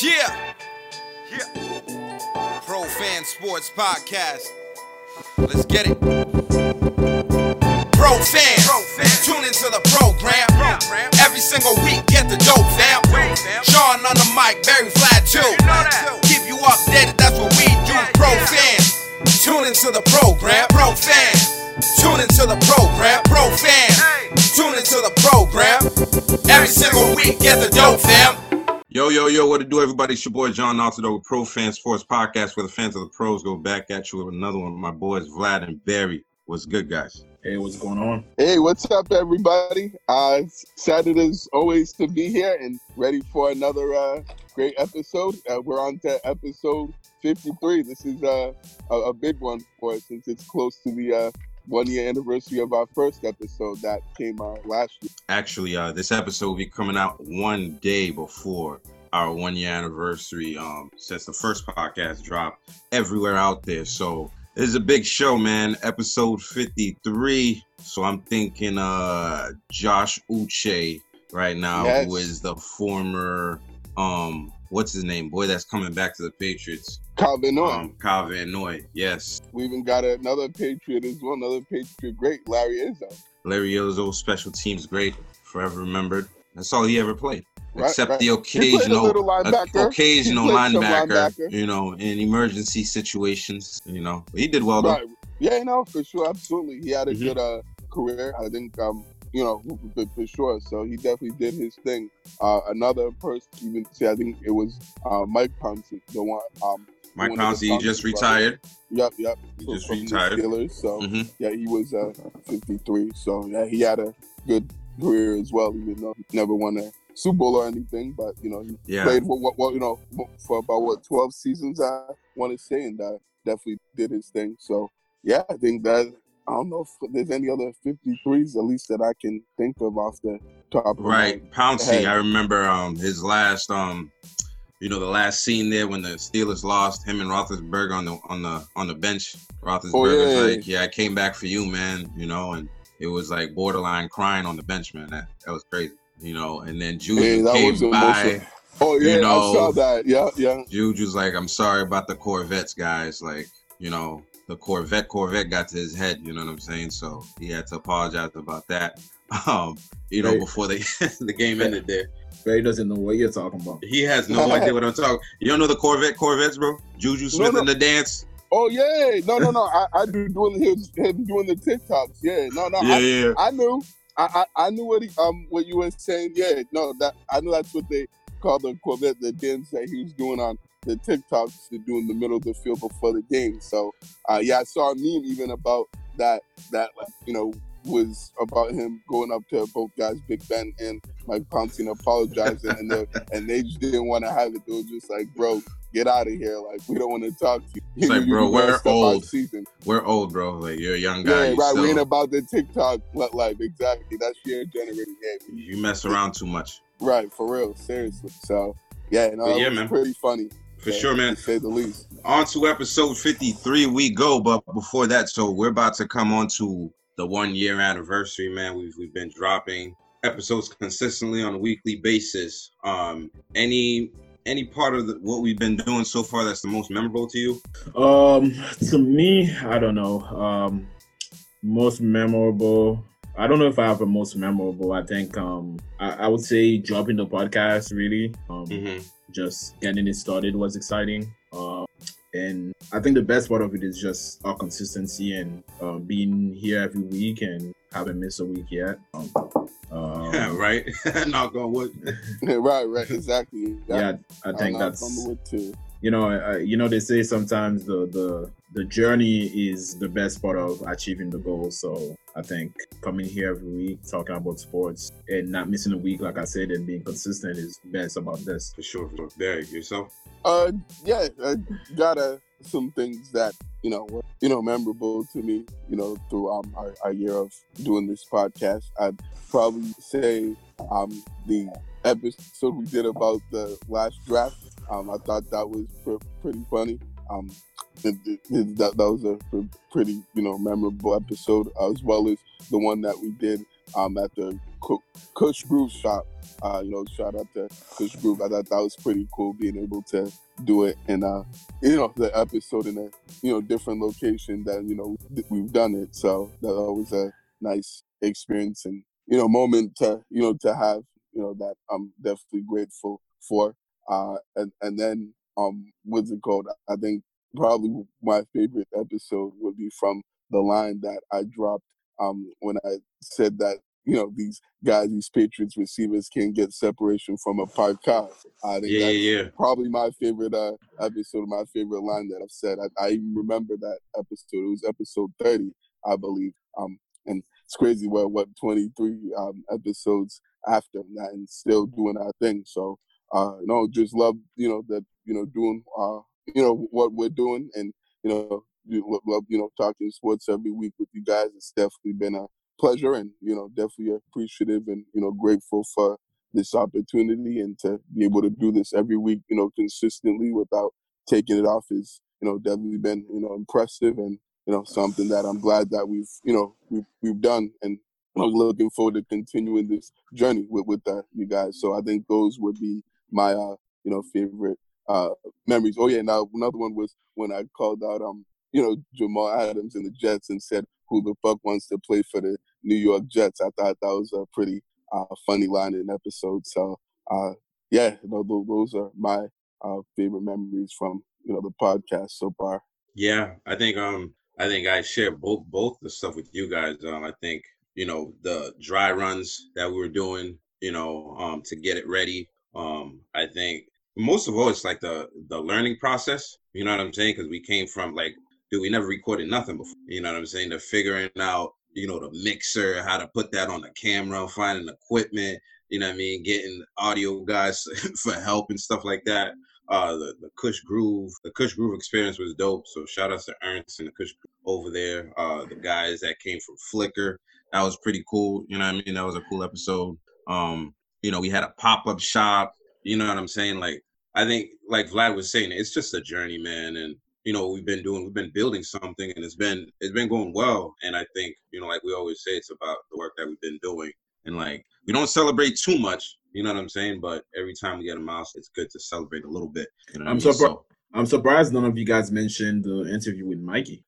Yeah. Pro Fan Sports Podcast. Let's get it. Pro Fan. Tune into the program. Every single week, get the dope, fam. Sean on the mic, Barry, Vlad, too. Keep you updated, that's what we do. Pro Fan. Tune into the program. Pro Fan. Tune into the program. Pro Fan. Tune into the program. Every single week, get the dope, fam. Yo, what it do, everybody? It's your boy, John Altador, with Pro Fan Sports Podcast, where the fans of the pros go back at you with another one. My boys, Vlad and Barry. What's good, guys? Hey, what's going on? Hey, what's up, everybody? It's excited as always to be here and ready for another great episode. We're on to episode 53. This is a big one for us since it's close to the one-year anniversary of our first episode that came out last year. Actually, this episode will be coming out one day before our one-year anniversary since the first podcast dropped everywhere out there. So this is a big show, man. Episode 53. So I'm thinking Josh Uche right now, yes, who is the former, what's his name? Boy, that's coming back to the Patriots. Kyle Van Noy. Kyle Van Noy, yes. We even got another Patriot as well, another Patriot great, Larry Izzo. Larry Izzo, special teams great, forever remembered. That's all he ever played, except the occasional linebacker, you know, in emergency situations, you know. He did well, though. Right. Yeah, no, for sure, absolutely. He had a good career, I think, you know, for sure. So he definitely did his thing. Another person, even I think it was Mike Pouncey, the one. Mike Pouncey, he just retired. Yep. He just retired. Steelers, so yeah, he was 53. So yeah, he had a good career as well, even though he never won a Super Bowl or anything. But you know, he played for about 12 seasons, I want to say, and definitely did his thing. So yeah, I think that. I don't know if there's any other 53s, at least that I can think of off the top. Right, Pouncey. I remember his last, you know, the last scene there when the Steelers lost, him and Roethlisberger on the bench. Roethlisberger's like, I came back for you, man. You know, and it was like borderline crying on the bench, man. That was crazy, you know. And then Juju came by. Oh yeah, you know, I saw that. Yeah. Juju's like, I'm sorry about the Corvettes, guys. Like, you know. The Corvette got to his head, you know what I'm saying? So he had to apologize about that, you know, before the game ended there. Barry doesn't know what you're talking about. He has no idea what I'm talking. You don't know the Corvettes, bro? Juju Smith in the dance. Oh, yeah. No. I do doing the TikToks. Yeah, no. Yeah. I knew. I knew what you were saying. Yeah, no, that I knew that's what they call the Corvette, the dance that he was doing on the TikToks to do in the middle of the field before the game. So, I saw a meme even about that, like, you know, was about him going up to both guys, Big Ben and Mike Pouncey, and apologizing, and they just didn't want to have it. They were just like, bro, get out of here. Like, we don't want to talk to you. It's like, bro, we're old. We're old, bro. Like, you're a young guy. Yeah, right. We ain't about the TikTok, but like, exactly. That's your generating game. You mess around too much. Right, for real. Seriously. So, yeah, no, that was pretty funny. For sure, man. To say the least. On to episode 53 we go, but before that, so we're about to come on to the one-year anniversary, man. We've been dropping episodes consistently on a weekly basis. Any part of what we've been doing so far that's the most memorable to you? To me, I don't know. Most memorable. I don't know if I have a most memorable. I think I would say dropping the podcast, really. Just getting it started was exciting. And I think the best part of it is just our consistency and being here every week and haven't missed a week yet. Right? Knock on wood. Right, exactly. I think that's... You know, they say sometimes the journey is the best part of achieving the goal. So I think coming here every week, talking about sports and not missing a week, like I said, and being consistent is best about this. For sure. There, yourself? Yeah, I got some things that, you know, were, you know, memorable to me, you know, through our year of doing this podcast. I'd probably say the episode we did about the last draft. I thought that was pretty funny. That was a pretty, you know, memorable episode, as well as the one that we did after Kush Groove shop. Shout out to Kush Groove. I thought that was pretty cool being able to do it, and the episode in a different location that we've done it. So that was a nice experience and moment to have that I'm definitely grateful for. And then what's it called? I think probably my favorite episode would be from the line that I dropped when I said that. These guys, these Patriots receivers can't get separation from a parked car. I think that's probably my favorite episode, my favorite line that I've said. I even remember that episode. It was episode 30, I believe. And it's crazy, we're, 23 episodes after that and still doing our thing. So, just love, doing, what we're doing and, love, talking sports every week with you guys. It's definitely been a pleasure and definitely appreciative and grateful for this opportunity and to be able to do this every week consistently without taking it off is definitely been impressive and something that I'm glad that we've done, and I'm looking forward to continuing this journey with you guys. So I think those would be my favorite memories. Now another one was when I called out Jamal Adams and the Jets and said, who the fuck wants to play for the New York Jets? I thought that was a pretty funny line in episode. So, those are my favorite memories from, the podcast so far. Yeah, I think I share both the stuff with you guys. I think, the dry runs that we were doing, to get it ready. I think most of all, it's like the learning process, you know what I'm saying? Because we came from we never recorded nothing before. You know what I'm saying? They're figuring out, the mixer, how to put that on the camera, finding equipment, you know what I mean? Getting audio guys for help and stuff like that. The Kush Groove experience was dope. So shout out to Ernst and the Kush Groove over there. The guys that came from Flickr, that was pretty cool. You know what I mean? That was a cool episode. We had a pop-up shop. You know what I'm saying? I think, like Vlad was saying, it's just a journey, man. And, we've been building something, and it's been going well. And I think, like we always say, it's about the work that we've been doing. And we don't celebrate too much, you know what I'm saying? But every time we get a milestone, it's good to celebrate a little bit. You know what I mean? I'm surprised none of you guys mentioned the interview with Mikey.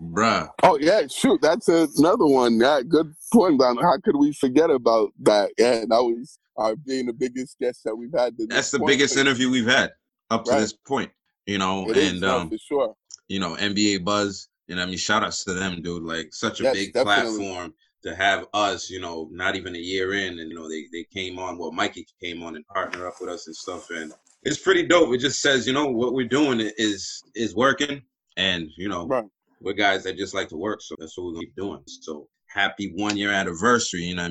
Bruh. Oh, yeah, shoot. That's another one. Yeah, good point, man. How could we forget about that? Yeah, that was being the biggest guest that we've had. That's the biggest interview we've had up to this point. For sure. NBA Buzz, shout outs to them, dude. Such a big platform to have us, not even a year in, and they came on. Well, Mikey came on and partnered up with us and stuff, and it's pretty dope. It just says, what we're doing is working, and we're guys that just like to work, so that's what we're gonna keep doing. So happy 1 year anniversary, I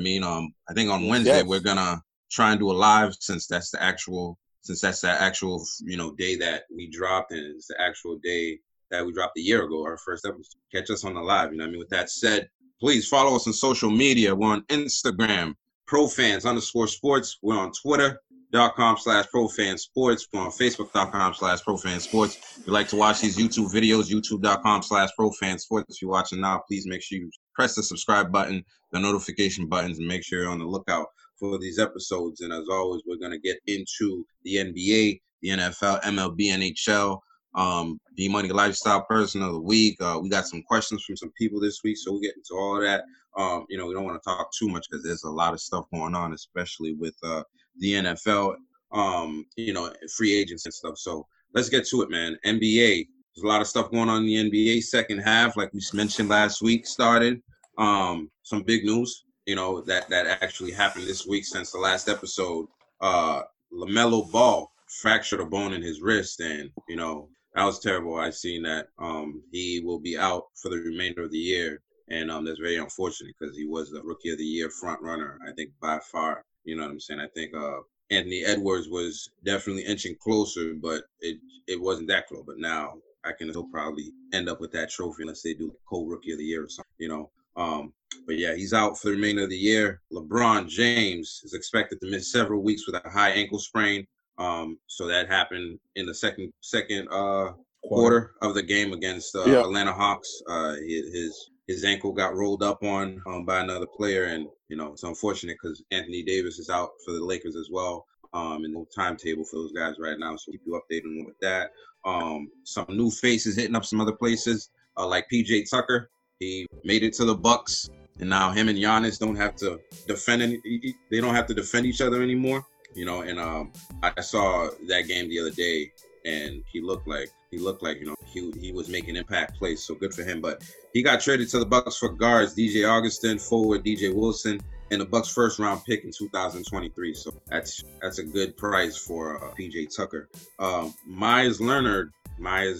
think on Wednesday we're gonna try and do a live since that's the actual, day that we dropped, and it's the actual day that we dropped a year ago, our first episode. Catch us on the live, With that said, please follow us on social media. We're on Instagram, profans_sports. We're on Twitter.com/profansports. We're on Facebook.com/profansports. If you like to watch these YouTube videos, YouTube.com/profansports. If you're watching now, please make sure you press the subscribe button, the notification buttons, and make sure you're on the lookout for these episodes. And as always, we're going to get into the NBA, the NFL, MLB, NHL, B-Money Lifestyle Person of the Week. We got some questions from some people this week, so we'll get into all of that. We don't want to talk too much because there's a lot of stuff going on, especially with the NFL, free agents and stuff. So let's get to it, man. NBA, there's a lot of stuff going on in the NBA. Second half, like we mentioned last week, started. Some big news. That actually happened this week since the last episode. LaMelo Ball fractured a bone in his wrist, and, that was terrible. I seen that. He will be out for the remainder of the year, and that's very unfortunate because he was the Rookie of the Year front runner, I think, by far. You know what I'm saying? I think Anthony Edwards was definitely inching closer, but it wasn't that close. But now I can still probably end up with that trophy unless they do the co-Rookie of the Year or something, But yeah, he's out for the remainder of the year. LeBron James is expected to miss several weeks with a high ankle sprain. So that happened in the second quarter of the game against Atlanta Hawks. His ankle got rolled up on by another player, and You know, it's unfortunate because Anthony Davis is out for the Lakers as well. And no timetable for those guys right now. So keep you updated with that. Some new faces hitting up some other places, like PJ Tucker. He made it to the Bucks, and now him and Giannis don't have to defend. They don't have to defend each other anymore. You know, and I saw that game the other day, and he looked like you know he was making impact plays. So good for him. But he got traded to the Bucks for guards DJ Augustin, forward DJ Wilson, and the Bucks' first-round pick in 2023. So that's a good price for PJ Tucker. Myers Leonard. You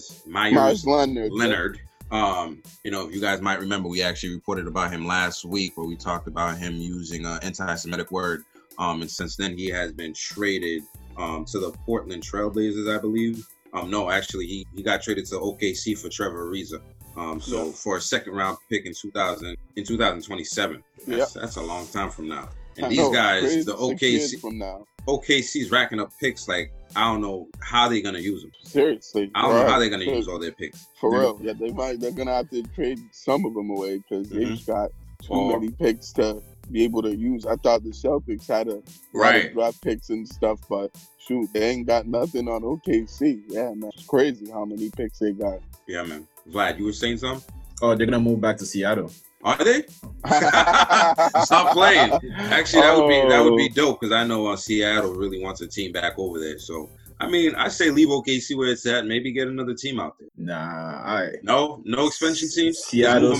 know, you guys might remember we actually reported about him last week where we talked about him using an anti-Semitic word. And since then, he has been traded to the Portland Trailblazers, I believe. No, actually, he got traded to OKC for Trevor Ariza. So for a second-round pick in 2027, that's a long time from now. And these guys, the OKC, from now. OKC's racking up picks like I don't know how they're gonna use them. Seriously, I don't know how they're gonna use all their picks. For real, yeah, they're gonna have to trade some of them away because they just got too many picks to be able to use. I thought the Celtics had a lot of draft picks and stuff, but shoot, they ain't got nothing on OKC. Yeah, man, it's crazy how many picks they got. Yeah, man. Vlad, you were saying something? Oh, they're gonna move back to Seattle. Are they? Stop playing. Actually, that would be dope because I know Seattle really wants a team back over there. So, I mean, I say leave OKC where it's at. Maybe get another team out there. Nah, all right. No expansion teams. Seattle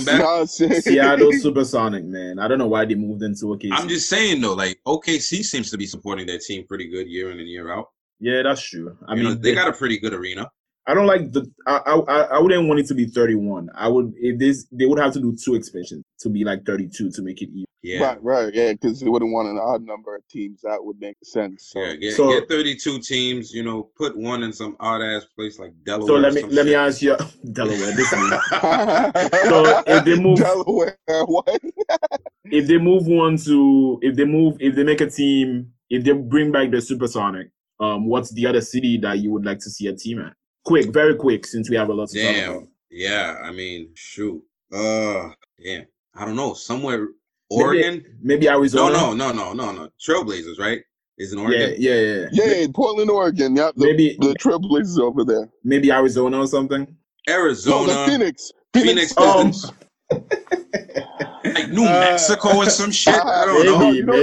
Supersonic, man. I don't know why they moved into OKC. I'm just saying though, like OKC seems to be supporting their team pretty good year in and year out. Yeah, that's true. I mean, they got a pretty good arena. I don't like the. I wouldn't want it to be 31. I would if this they would have to do two expansions to be like 32 to make it even. Yeah, right, yeah, because they wouldn't want an odd number of teams. That would make sense. So. Yeah, get 32 teams. You know, put one in some odd ass place like Delaware. So let me ask you, Delaware. This one. So if they move Delaware, what? If they make a team, if they bring back the Supersonic, what's the other city that you would like to see a team at? Quick, very quick, since we have a lot to talk about. Yeah, I mean, shoot. Damn. I don't know. Somewhere, Oregon? Maybe Arizona? No. Trailblazers, right? Is in Oregon? Yeah, Portland, Oregon. Yeah, maybe the Trailblazers over there. Maybe Arizona or something? Arizona. No, the Phoenix. Phoenix. Like New Mexico or some shit? I don't know.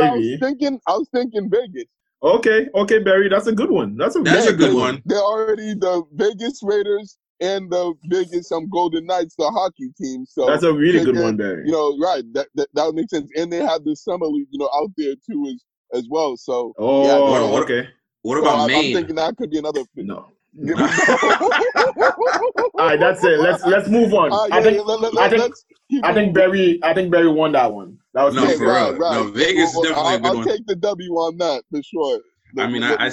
Maybe. I was thinking Vegas. Okay, Barry, that's a good one. That's a good one. They're already the Vegas Raiders and the Vegas Golden Knights, the hockey team. So that's a really good one, Barry. You know, right? That would make sense. And they have the summer league, you know, out there too as well. So okay. What about Maine? I'm thinking that could be another. No. All right, that's it. Let's move on. I think Barry won that one. That was for real. Right. No, Vegas is definitely a good one. I'll take the W on that for sure. I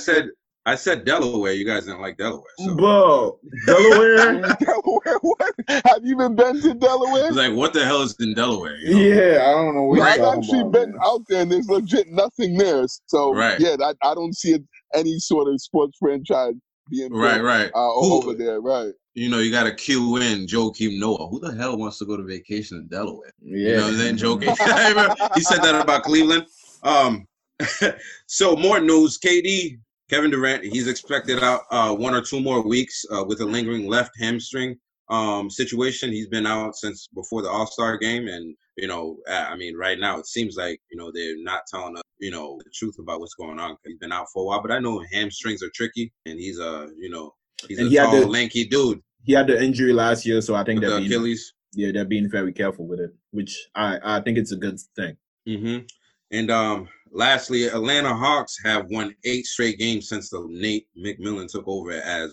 said Delaware. You guys didn't like Delaware, so. Bro. Delaware. Delaware. What? Have you even been to Delaware? It's like, what the hell is in Delaware? You know? Yeah, I don't know. I've actually been out there, and there's legit nothing there. So I don't see any sort of sports franchise. Over there, right? You know, you got to cue in Joakim Noah. Who the hell wants to go to vacation in Delaware? Yeah, you know, then joking. He said that about Cleveland. So more news. KD, Kevin Durant, he's expected out 1 or 2 more weeks with a lingering left hamstring situation. He's been out since before the All-Star game, and you know, I mean, right now it seems like you know they're not telling us, you know, the truth about what's going on. He's been out for a while, but I know hamstrings are tricky, and he's a tall, lanky dude. He had the injury last year, so I think they're being, Achilles. Yeah, they're being very careful with it, which I think it's a good thing. Mm-hmm. And lastly, Atlanta Hawks have won 8 straight games since Nate McMillan took over as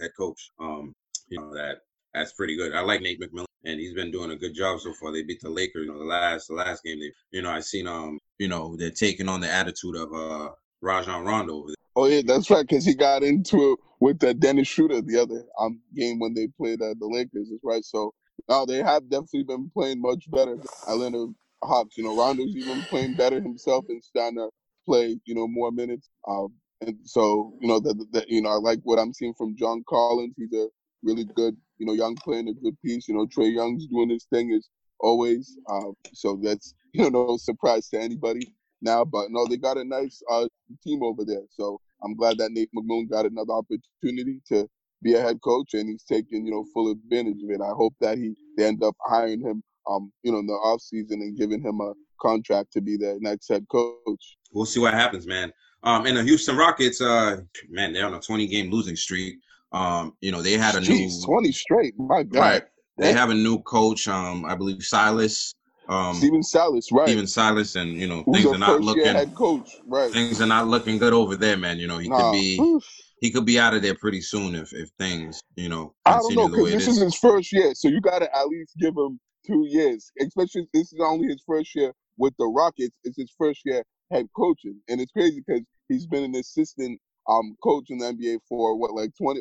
head coach. You know that's pretty good. I like Nate McMillan. And he's been doing a good job so far. They beat the Lakers, you know, the last game. They, you know, I seen, you know, they're taking on the attitude of Rajon Rondo over there. Oh, yeah, that's right, because he got into it with Dennis Schroeder the other game when they played the Lakers, that's right. So, now they have definitely been playing much better. Atlanta Hawks, you know, Rondo's even playing better himself and starting to play, you know, more minutes. And so, you know, I like what I'm seeing from John Collins. He's a really good, you know, young playing a good piece. You know, Trae Young's doing his thing. His always. So that's, no surprise to anybody now. But, no, they got a nice team over there. So I'm glad that Nate McMillan got another opportunity to be a head coach, and he's taking, full advantage of it. I hope that they end up hiring him, in the offseason and giving him a contract to be the next head coach. We'll see what happens, man. And the Houston Rockets, they're on a 20-game losing streak. They had a new 20 straight. My God. Right. They have a new coach, I believe Silas. Steven Silas, right. Steven Silas, and, things are not looking head coach, right. Things are not looking good over there, man. He could be out of there pretty soon if things, continue. I don't know, because this is his first year, so you got to at least give him 2 years. Especially if this is only his first year with the Rockets. It's his first year head coaching, and it's crazy because he's been an assistant coach in the NBA for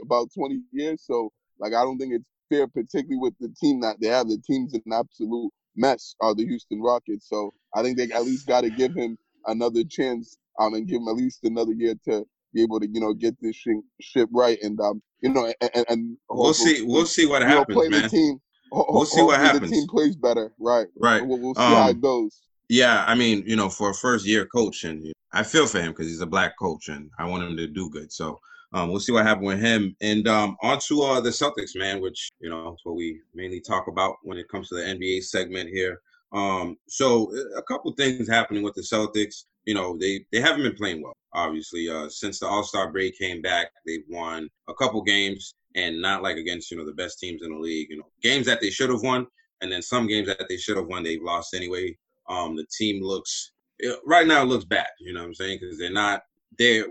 about 20 years. So I don't think it's fair, particularly with the team that they have. The team's an absolute mess. Are the Houston Rockets? So I think they at least got to give him another chance, and give him at least another year to be able to, get this ship right, and and we'll see what happens, play man. The team. We'll see what happens. The team plays better, right? Right. We'll see how it goes. Yeah, for a first-year coach, and I feel for him because he's a black coach, and I want him to do good. So we'll see what happens with him. And on to the Celtics, man, which, is what we mainly talk about when it comes to the NBA segment here. So a couple things happening with the Celtics. They haven't been playing well, obviously. Since the All-Star break came back, they've won a couple games, and not against, the best teams in the league. Games that they should have won, and then some games that they should have won, they've lost anyway. The team looks bad, because they're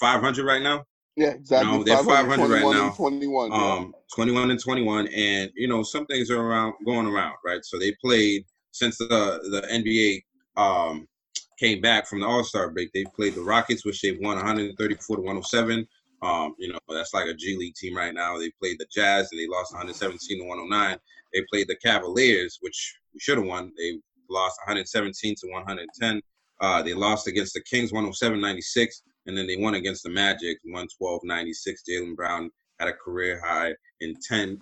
500 right now? Yeah, exactly. They're 500 right now. 21 and 21, and, some things are going around, right? So they played, since the NBA came back from the All-Star break, they played the Rockets, which they've won 134-107. That's like a G League team right now. They played the Jazz, and they lost 117-109. They played the Cavaliers, which we should have won. They lost 117-110. They lost against the Kings 107-96, and then they won against the Magic 112-96. Jaylen Brown had a career high in 10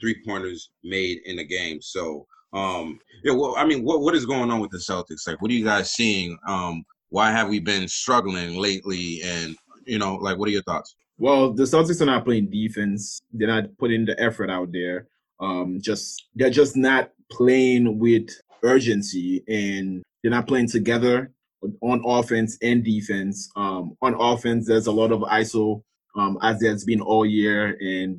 three-pointers made in the game. So, what is going on with the Celtics? What are you guys seeing? Why have we been struggling lately? And, what are your thoughts? Well, the Celtics are not playing defense. They're not putting the effort out there. They're just not playing with urgency, and they're not playing together on offense and defense. On offense, there's a lot of ISO, as there's been all year, and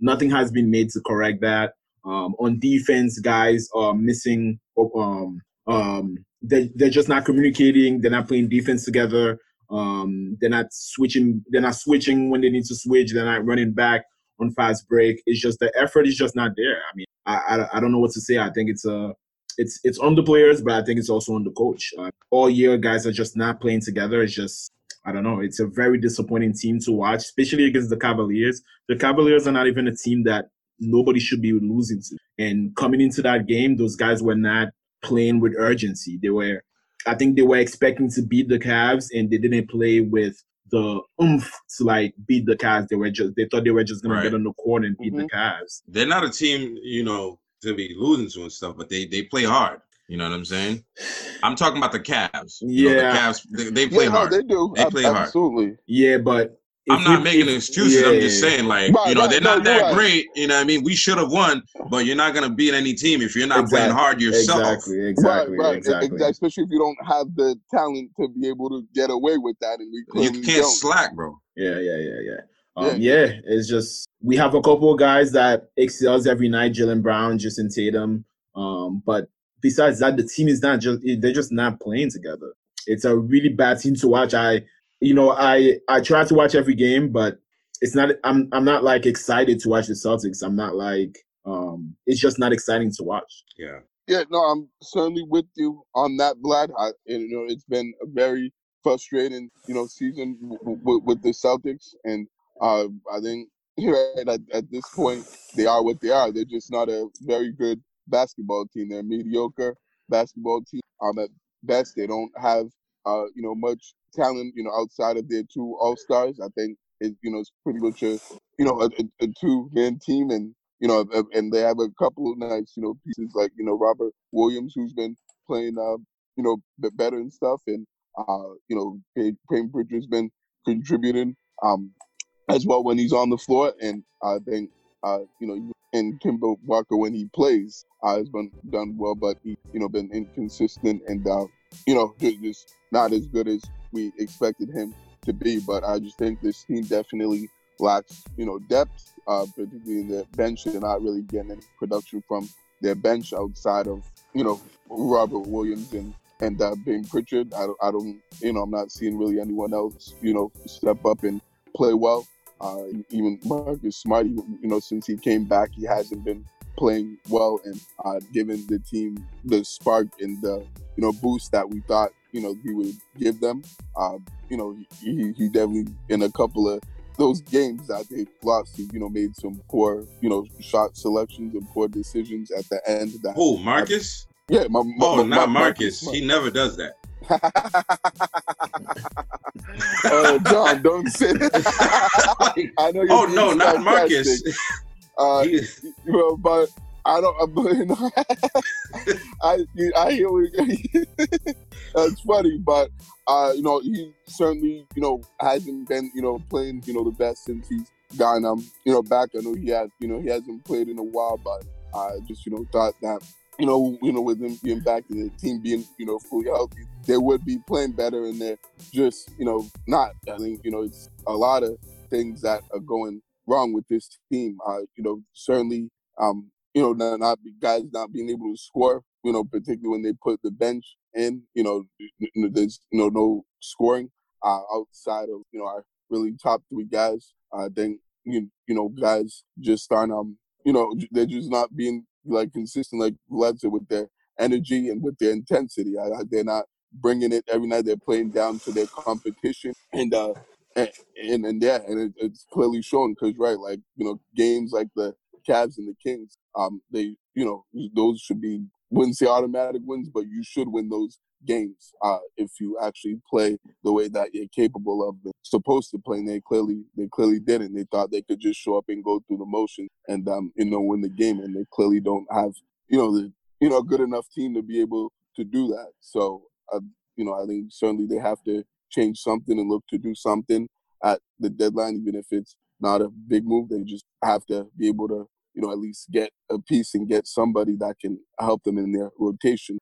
nothing has been made to correct that. On defense, guys are missing. They're just not communicating. They're not playing defense together. They're not switching. They're not switching when they need to switch. They're not running back on fast break. It's just the effort is just not there. I mean, I don't know what to say. I think it's on the players, but I think it's also on the coach. All year, guys are just not playing together. It's just, I don't know. It's a very disappointing team to watch, especially against the Cavaliers. The Cavaliers are not even a team that nobody should be losing to. And coming into that game, those guys were not playing with urgency. I think they were expecting to beat the Cavs, and they didn't play with the oomph to beat the Cavs. They thought they were just gonna get on the court and beat the Cavs. They're not a team, to be losing to and stuff, but they play hard. You know what I'm saying? I'm talking about the Cavs. Yeah, the Cavs. They play hard. They do. They play absolutely. Hard. Yeah, but I'm not making excuses. Yeah. I'm just saying, they're not that great. You know what I mean? We should have won, but you're not gonna beat any team if you're not playing hard yourself. Exactly. Especially if you don't have the talent to be able to get away with that, and you can't slack, bro. Yeah. It's just we have a couple of guys that excels every night, Jaylen Brown, Jayson Tatum. But besides that, the team is they're just not playing together. It's a really bad team to watch. I try to watch every game, but it's not. I'm not excited to watch the Celtics. I'm not it's just not exciting to watch. Yeah. Yeah. No, I'm certainly with you on that, Vlad. It's been a very frustrating season with the Celtics, and I think at this point they are what they are. They're just not a very good basketball team. They're a mediocre basketball team. At best, they don't have much talent, outside of their two all-stars. I think it's pretty much a two-man team, and you know, and they have a couple of nice, you know, pieces like, you know, Robert Williams, who's been playing, you know, better and stuff. And, you know, Peyton Pritchard's been contributing as well when he's on the floor. And I think, you know, and Kemba Walker, when he plays, has been done well, but he, you know, been inconsistent and, you know, just not as good as we expected him to be. But I just think this team definitely lacks, you know, depth, particularly in the bench. They're not really getting any production from their bench outside of, you know, Robert Williams and Ben Pritchard. I don't, you know, I'm not seeing really anyone else, you know, step up and play well. Even Marcus Smart, you know, since he came back, he hasn't been playing well and giving the team the spark and the, you know, boost that we thought, you know, he would give them. You know, he definitely, in a couple of those games that they lost, he, you know, made some poor, you know, shot selections and poor decisions at the end. Who, Marcus? Yeah. Marcus. He never does that. John, don't say that. I know. Oh no, not Marcus. You know, but I don't. I hear what you're that's funny, but you know, he certainly, you know, hasn't been, you know, playing, you know, the best since he's gone. You know, back. I know he has, you know, he hasn't played in a while, but I just, you know, thought that, you know, with him being back and the team being, you know, fully healthy, they would be playing better, and they're just, you know, not. I think, you know, it's a lot of things that are going wrong with this team. You know, certainly, you know, guys not being able to score, you know, particularly when they put the bench in, you know, there's, you know, no scoring outside of, you know, our really top three guys. I think, you know, guys just aren't, you know, they're just not being, like, consistent, like Vlad said, with their energy and with their intensity. They're not bringing it every night. They're playing down to their competition, and yeah, and it's clearly showing. Because right, like, you know, games like the Cavs and the Kings, they, you know, those should be, wouldn't say automatic wins, but you should win those games if you actually play the way that you're capable of and supposed to play. And they clearly didn't. They thought they could just show up and go through the motion and you know, win the game, and they clearly don't have, you know, the, you know, a good enough team to be able to do that. So you know, I think certainly they have to change something and look to do something at the deadline, even if it's not a big move. They just have to be able to, you know, at least get a piece and get somebody that can help them in their rotation.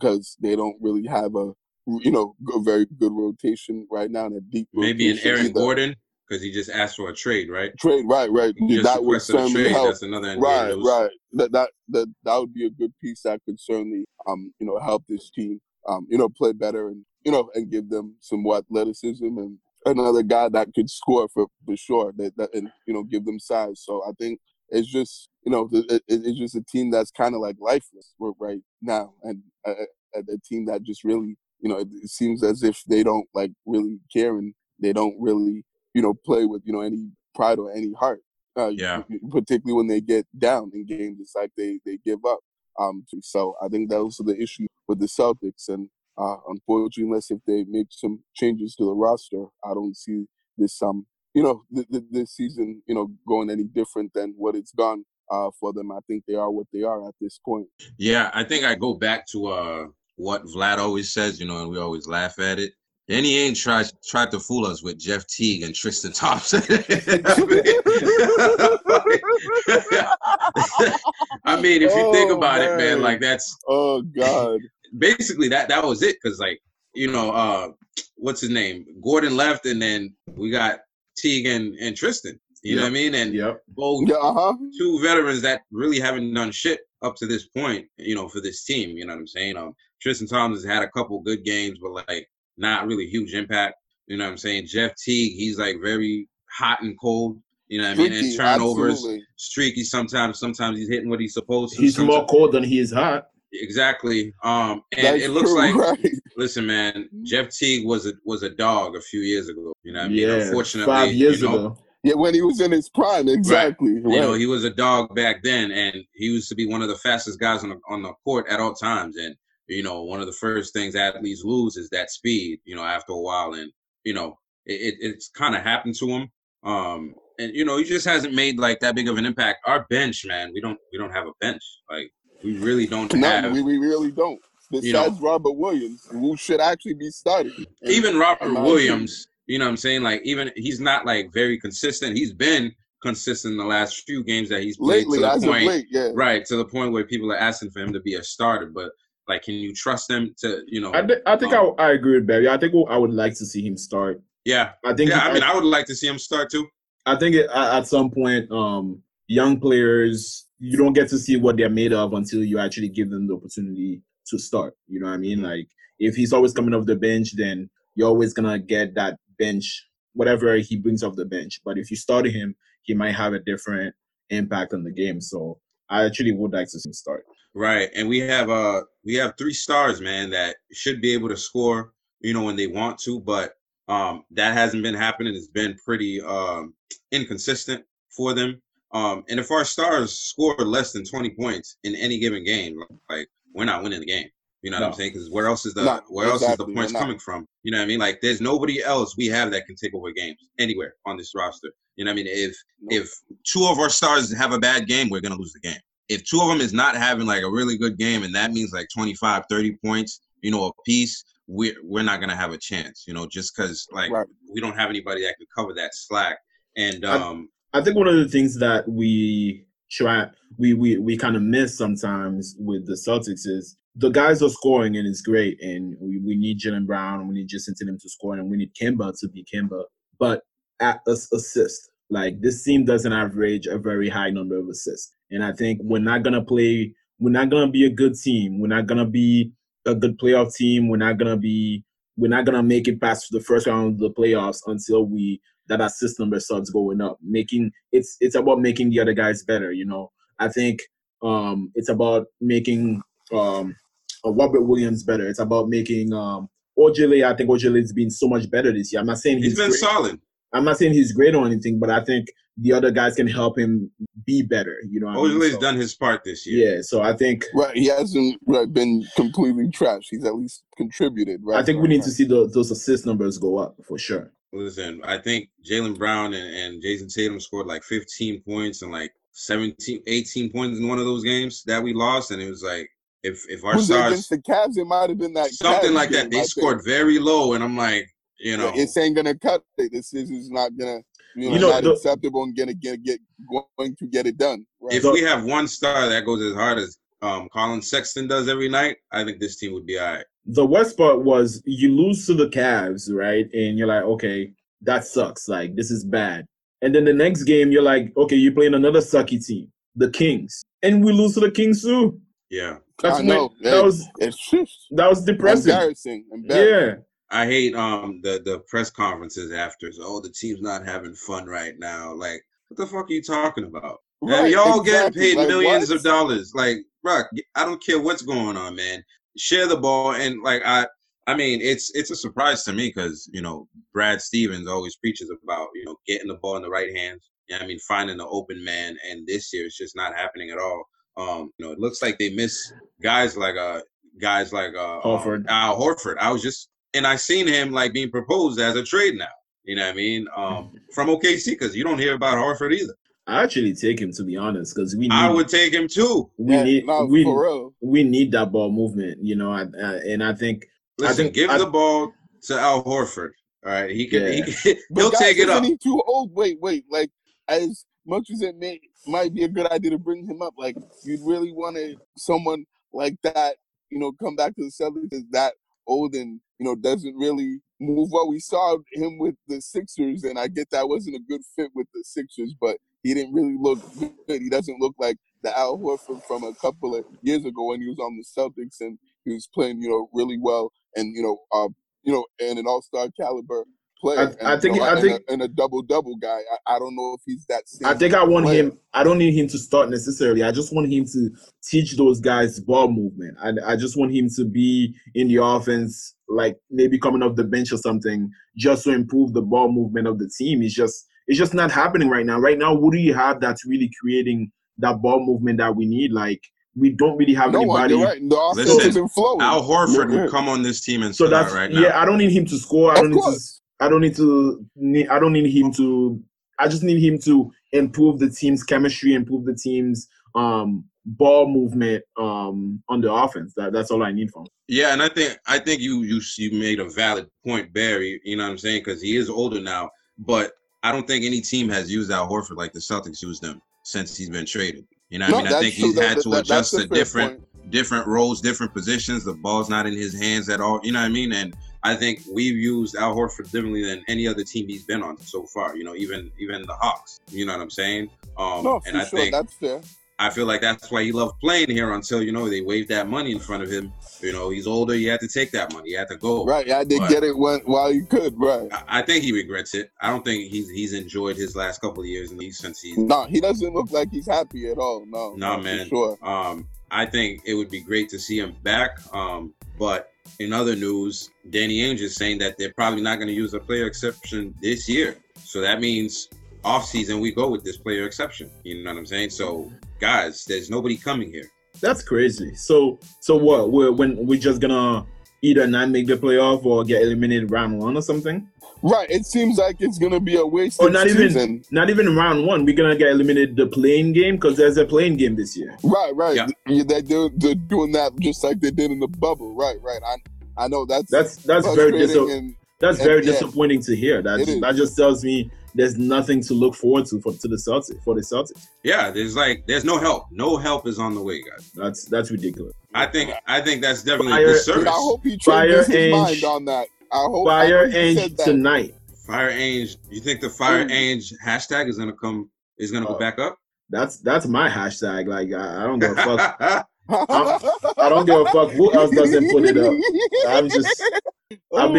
Because they don't really have a, you know, a very good rotation right now, and a deep maybe rotation. Maybe an Aaron Gordon, because he just asked for a trade, right? Right. Just that would certainly help. That's another NBA news. Right. That would be a good piece that could certainly, you know, help this team, you know, play better and, you know, and give them some more athleticism and another guy that could score for sure, that and, you know, give them size. So I think it's just, you know, it's just a team that's kind of like lifeless right now, and a team that just really, you know, it seems as if they don't like really care, and they don't really, you know, play with, you know, any pride or any heart. Yeah. Particularly when they get down in games, it's like they give up. So I think those are the issues with the Celtics, and unfortunately, unless if they make some changes to the roster, I don't see this you know, this season, you know, going any different than what it's gone for them. I think they are what they are at this point. Yeah, I think I go back to what Vlad always says, you know, and we always laugh at it. Danny Ainge tried to fool us with Jeff Teague and Tristan Thompson. I mean, if you think about it, man, like that's... Oh, God. Basically, that was it, because, like, you know, what's his name? Gordon left, and then we got Teague and Tristan. You know what I mean? And both two veterans that really haven't done shit up to this point, you know, for this team. You know what I'm saying? Tristan Thompson's had a couple good games, but, like, not really huge impact. You know what I'm saying? Jeff Teague, he's, like, very hot and cold. You know what I mean? And turnovers, absolutely. Streaky sometimes. Sometimes he's hitting what he's supposed to. He's sometimes more cold than he is hot. Exactly. And that's it looks true, like, right? Listen, man, Jeff Teague was a dog a few years ago. You know what I mean? Unfortunately, 5 years ago. Yeah, when he was in his prime, exactly. Right. Right. You know, he was a dog back then, and he used to be one of the fastest guys on the court at all times. And, you know, one of the first things athletes lose is that speed, you know, after a while. And, you know, it's kind of happened to him. and you know, he just hasn't made like that big of an impact. Our bench, man, we don't have a bench. Like we really don't. We really don't. Besides Robert Williams, who should actually be starting. Even Robert Williams, you know what I'm saying? Like, even he's not like very consistent. He's been consistent in the last few games that he's played. Lately, as of late, yeah. Right, to the point where people are asking for him to be a starter. But, like, can you trust him to, you know? I think I agree with Barry. I think I would like to see him start. Yeah. I would like to see him start too. I think at some point, young players, you don't get to see what they're made of until you actually give them the opportunity to start, you know what I mean? Like, if he's always coming off the bench, then you're always gonna get that bench, whatever he brings off the bench. But if you start him, he might have a different impact on the game. So I actually would like to see him start. Right, and we have three stars, man, that should be able to score, you know, when they want to. But that hasn't been happening. It's been pretty inconsistent for them. And if our stars score less than 20 points in any given game, like, we're not winning the game. You know what I'm saying? Because where else is the points coming from? You know what I mean? Like, there's nobody else we have that can take over games anywhere on this roster. You know what I mean? If two of our stars have a bad game, we're going to lose the game. If two of them is not having, like, a really good game, and that means, like, 25, 30 points, you know, a piece, we're not going to have a chance, you know, just because, like, we don't have anybody that can cover that slack. And I think one of the things that we kind of miss sometimes with the Celtics is the guys are scoring, and it's great, and we need Jaylen Brown, and we need Jayson Tatum to score, and we need Kemba to be Kemba, but at us assist. Like, this team doesn't average a very high number of assists, and I think we're not gonna be a good team, we're not gonna be a good playoff team, we're not gonna make it past the first round of the playoffs until that assist number starts going up. It's about making the other guys better, you know. I think it's about making Robert Williams better. It's about making Ojale. I think Ojale's been so much better this year. I'm not saying he's been great. Solid. I'm not saying he's great or anything, but I think the other guys can help him be better. You know, Ojale's done his part this year. Yeah, so I think he hasn't been completely trashed. He's at least contributed. Right? I think we need to see those assist numbers go up for sure. Listen, I think Jaylen Brown and Jayson Tatum scored like 15 points and like 17, 18 points in one of those games that we lost. And it was like, if our stars against the Cavs, it might have been that something like that. They scored very low, and I'm like, you know, it ain't gonna cut it. This is not gonna, not acceptable, and going to get it done. Right? If we have one star that goes as hard as Colin Sexton does every night, I think this team would be all right. The worst part was you lose to the Cavs, right? And you're like, okay, that sucks. Like, this is bad. And then the next game, you're like, okay, you're playing another sucky team, the Kings. And we lose to the Kings too. Yeah. That was depressing. Embarrassing. Yeah. I hate the press conferences after. So, the team's not having fun right now. Like, what the fuck are you talking about? Right, y'all getting paid millions of dollars. Like, bro, I don't care what's going on, man. Share the ball, and like I mean, it's a surprise to me because, you know, Brad Stevens always preaches about, you know, getting the ball in the right hands. Yeah, I mean, finding the open man, and this year it's just not happening at all. You know, it looks like they miss guys like Horford. Al Horford. I seen him like being proposed as a trade now. You know what I mean? From OKC, because you don't hear about Horford either. I actually take him, to be honest, because I would take him too. We need that ball movement, you know. And I think, give the ball to Al Horford. All right, he'll take it up. He's too old. Wait. Like, as much as it might be a good idea to bring him up, like, you'd really want someone like that, you know, come back to the Celtics as that old and, you know, doesn't really move well. We saw him with the Sixers, and I get that wasn't a good fit with the Sixers, but he didn't really look good. He doesn't look like the Al Horford from a couple of years ago when he was on the Celtics and he was playing, you know, really well and, you know, and an all-star caliber player. I think a double-double guy. I don't know if he's that same. I think I want player. Him. I don't need him to start necessarily. I just want him to teach those guys ball movement. I just want him to be in the offense, like maybe coming off the bench or something, just to improve the ball movement of the team. It's just not happening right now. Right now, what do you have that's really creating that ball movement that we need? Like, we don't really have anybody. Right. Listen, Al Horford would come on this team and start right now. Yeah, I don't need him to score. I don't need him to I just need him to improve the team's chemistry, improve the team's ball movement on the offense. That's all I need from him. Yeah, and I think you made a valid point, Barry. You know what I'm saying? Because he is older now, but I don't think any team has used Al Horford like the Celtics used him since he's been traded. You know what I mean? I think he's had to adjust to different roles, different positions. The ball's not in his hands at all. You know what I mean? And I think we've used Al Horford differently than any other team he's been on so far. You know, even the Hawks. You know what I'm saying? And I think that's fair. I feel like that's why he loved playing here until, you know, they waved that money in front of him. You know, he's older. He had to take that money. He had to go. Right. I did get it while you could. Right. I think he regrets it. I don't think he's enjoyed his last couple of years in the East since he's. No, he doesn't look like he's happy at all. No. No, man. Sure. I think it would be great to see him back. But in other news, Danny Ainge is saying that they're probably not going to use a player exception this year. So that means offseason we go with this player exception. You know what I'm saying? So, guys, there's nobody coming here. That's crazy. So what? We're just gonna either not make the playoff or get eliminated round one or something. Right. It seems like it's gonna be a waste. Or not even round one. We're gonna get eliminated the play-in game because there's a play-in game this year. Right. Right. Yeah. They're doing that just like they did in the bubble. Right. Right. I know that's very disappointing to hear. That just tells me there's nothing to look forward to for the Celtics. Yeah, there's no help. No help is on the way, guys. That's ridiculous. I think that's definitely a disservice. I hope he changes his mind on that. Fire Ainge tonight. Fire Ainge. You think the Fire Ainge hashtag is gonna go back up? That's my hashtag. Like I don't give a fuck. I don't give a fuck who else doesn't put it up. I've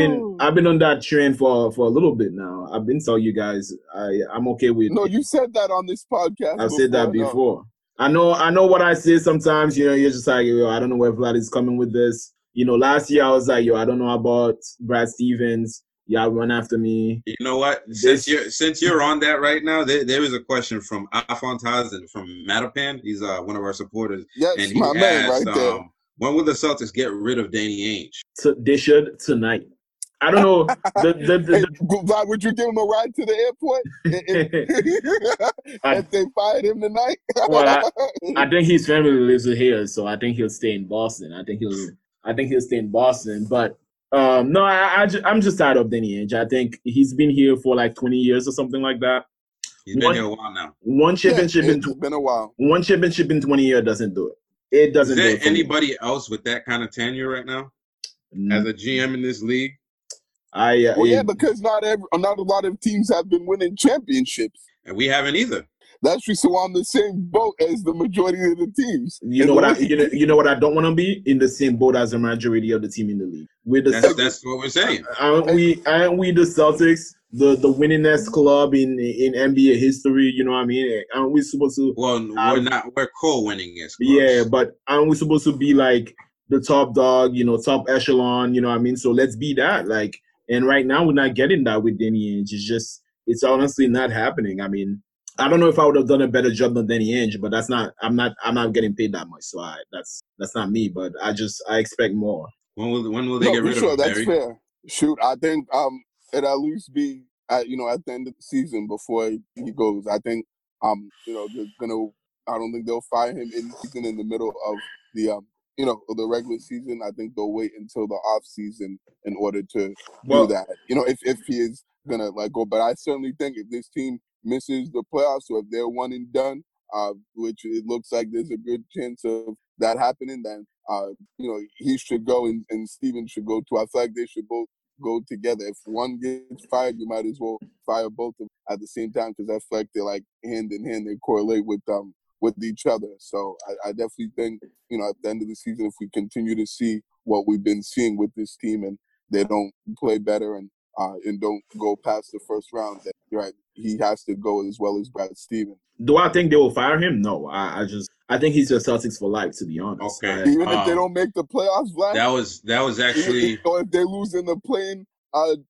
been on that train for a little bit now. I've been telling you guys I'm okay with. No, you said that on this podcast. I've said that before. No. I know what I say sometimes. You know, you're just like, yo, I don't know where Vlad is coming with this. You know, last year I was like, yo, I don't know about Brad Stevens. Y'all run after me. You know what? Since you're on that right now, there is a question from Afon Tazen from Mattapan. He's one of our supporters. Yes, and he asked, right there. When will the Celtics get rid of Danny Ainge? They should tonight. I don't know. Vlad, would you give him a ride to the airport if they fired him tonight? Well, I think his family lives here, so I think he'll stay in Boston. I think he'll stay in Boston. But no, I'm just tired of Danny Ainge. I think he's been here for like 20 years or something like that. He's been here a while now. One championship in 20 years doesn't do it. It doesn't. Is there anybody else with that kind of tenure right now as a GM in this league? Because not a lot of teams have been winning championships, and we haven't either. That's true. So on the same boat as the majority of the teams. You know what? I don't want to be in the same boat as the majority of the team in the league. That's what we're saying. Aren't we the Celtics, the winningest club in NBA history? You know what I mean? Aren't we supposed to? Well, we're not. We're co-winningest. Yeah, but aren't we supposed to be like the top dog? You know, top echelon. You know what I mean? So let's be that. Like, and right now we're not getting that with Danny Ainge. It's honestly not happening. I mean, I don't know if I would have done a better job than Danny Ainge, but I'm not getting paid that much, so that's not me. But I expect more. When will they get rid of him? That's fair. Shoot, I think it'll at least be at the end of the season before he goes. I think I don't think they'll fire him in the middle of the the regular season. I think they'll wait until the off season in order to do that. You know, if he is gonna go, but I certainly think if this team misses the playoffs, so if they're one and done, which it looks like there's a good chance of that happening, then he should go and Steven should go too. I feel like they should both go together. If one gets fired, you might as well fire both of them at the same time, because I feel like they're like hand in hand. They correlate with each other. So I definitely think at the end of the season, if we continue to see what we've been seeing with this team and they don't play better and don't go past the first round, then right, he has to go as well as Brad Stevens. Do I think they will fire him? No, I think he's just Celtics for life, to be honest. Okay, even if they don't make the playoffs, Vlad, that was actually. Or if they lose in the play-in, game, I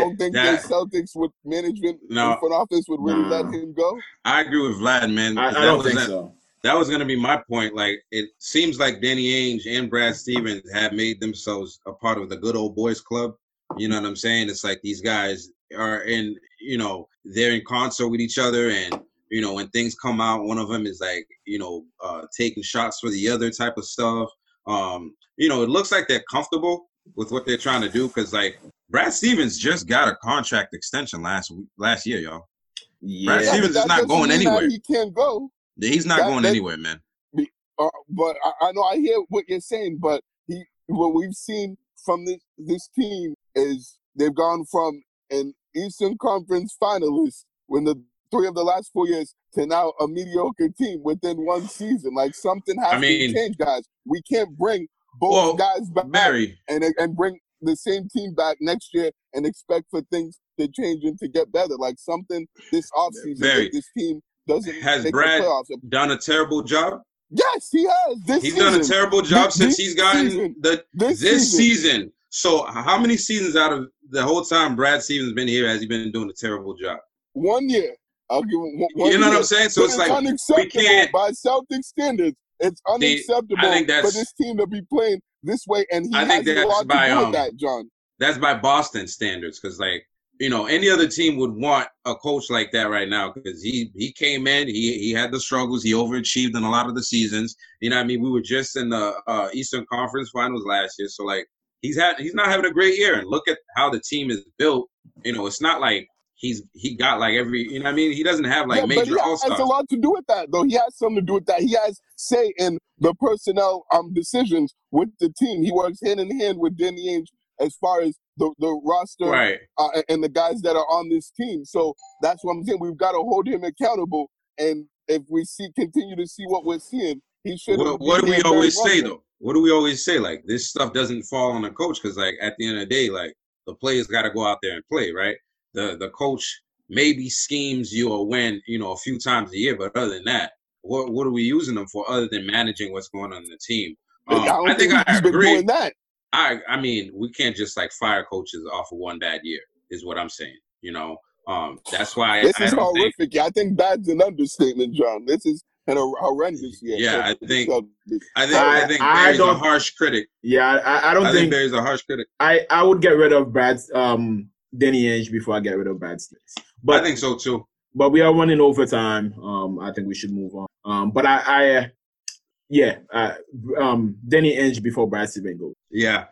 don't think that Celtics with management in front office would really let him go. I agree with Vlad, man. I don't think so. That was going to be my point. Like, it seems like Danny Ainge and Brad Stevens have made themselves a part of the good old boys club. You know what I'm saying? It's like these guys are in, you know, they're in concert with each other, and, you know, when things come out, one of them is like, you know, taking shots for the other type of stuff. You know, it looks like they're comfortable with what they're trying to do, because like Brad Stevens just got a contract extension last year, y'all. Yeah. Brad Stevens is not going anywhere. He can't go. He's not going anywhere, man. But I know I hear what you're saying, but what we've seen from this team is they've gone from an Eastern Conference finalist when the three of the last 4 years to now a mediocre team within one season. Like, something has to change, guys. We can't bring both guys back, Barry, and bring the same team back next year and expect for things to change and to get better. Like, something this offseason, Barry, this team doesn't has Brad done a terrible job? Yes, he has. He's done a terrible job since he's gotten this season. So how many seasons out of the whole time Brad Stevens been here has he been doing a terrible job? 1 year. I'll give him one you know year. What I'm saying? So it's like unacceptable. We can't, by Celtic standards. It's unacceptable for this team to be playing this way, and he has a lot to do with that, John. That's by Boston standards, because, like, you know, any other team would want a coach like that right now, because he came in, he had the struggles, he overachieved in a lot of the seasons. You know what I mean? We were just in the Eastern Conference Finals last year, so, like, he's not having a great year. And look at how the team is built. You know, it's not like he got like every, you know what I mean? He doesn't have like major all-stars. He has a lot to do with that, though. He has something to do with that. He has say in the personnel decisions with the team. He works hand in hand with Danny Ainge as far as the roster, right, and the guys that are on this team. So that's what I'm saying. We've got to hold him accountable. And if we continue to see what we're seeing, he should. What do we always say, though? What do we always say? Like, this stuff doesn't fall on the coach, because, like, at the end of the day, like, the players got to go out there and play, right? The coach maybe schemes you or win, you know, a few times a year, but other than that, what are we using them for other than managing what's going on in the team? I think I agree. Doing that. I mean, we can't just like fire coaches off of one bad year, is what I'm saying. You know, that's why this is horrific. I think bad's an understatement, John. This is an horrendous year. Yeah, I think Barry's a harsh critic. Yeah, I think Barry's a harsh critic. I would get rid of Brad's Danny Ainge before I get rid of Brad Stevens. But I think so too. But we are running overtime. I think we should move on. But Danny Ainge before Brad Stevens goes. Yeah,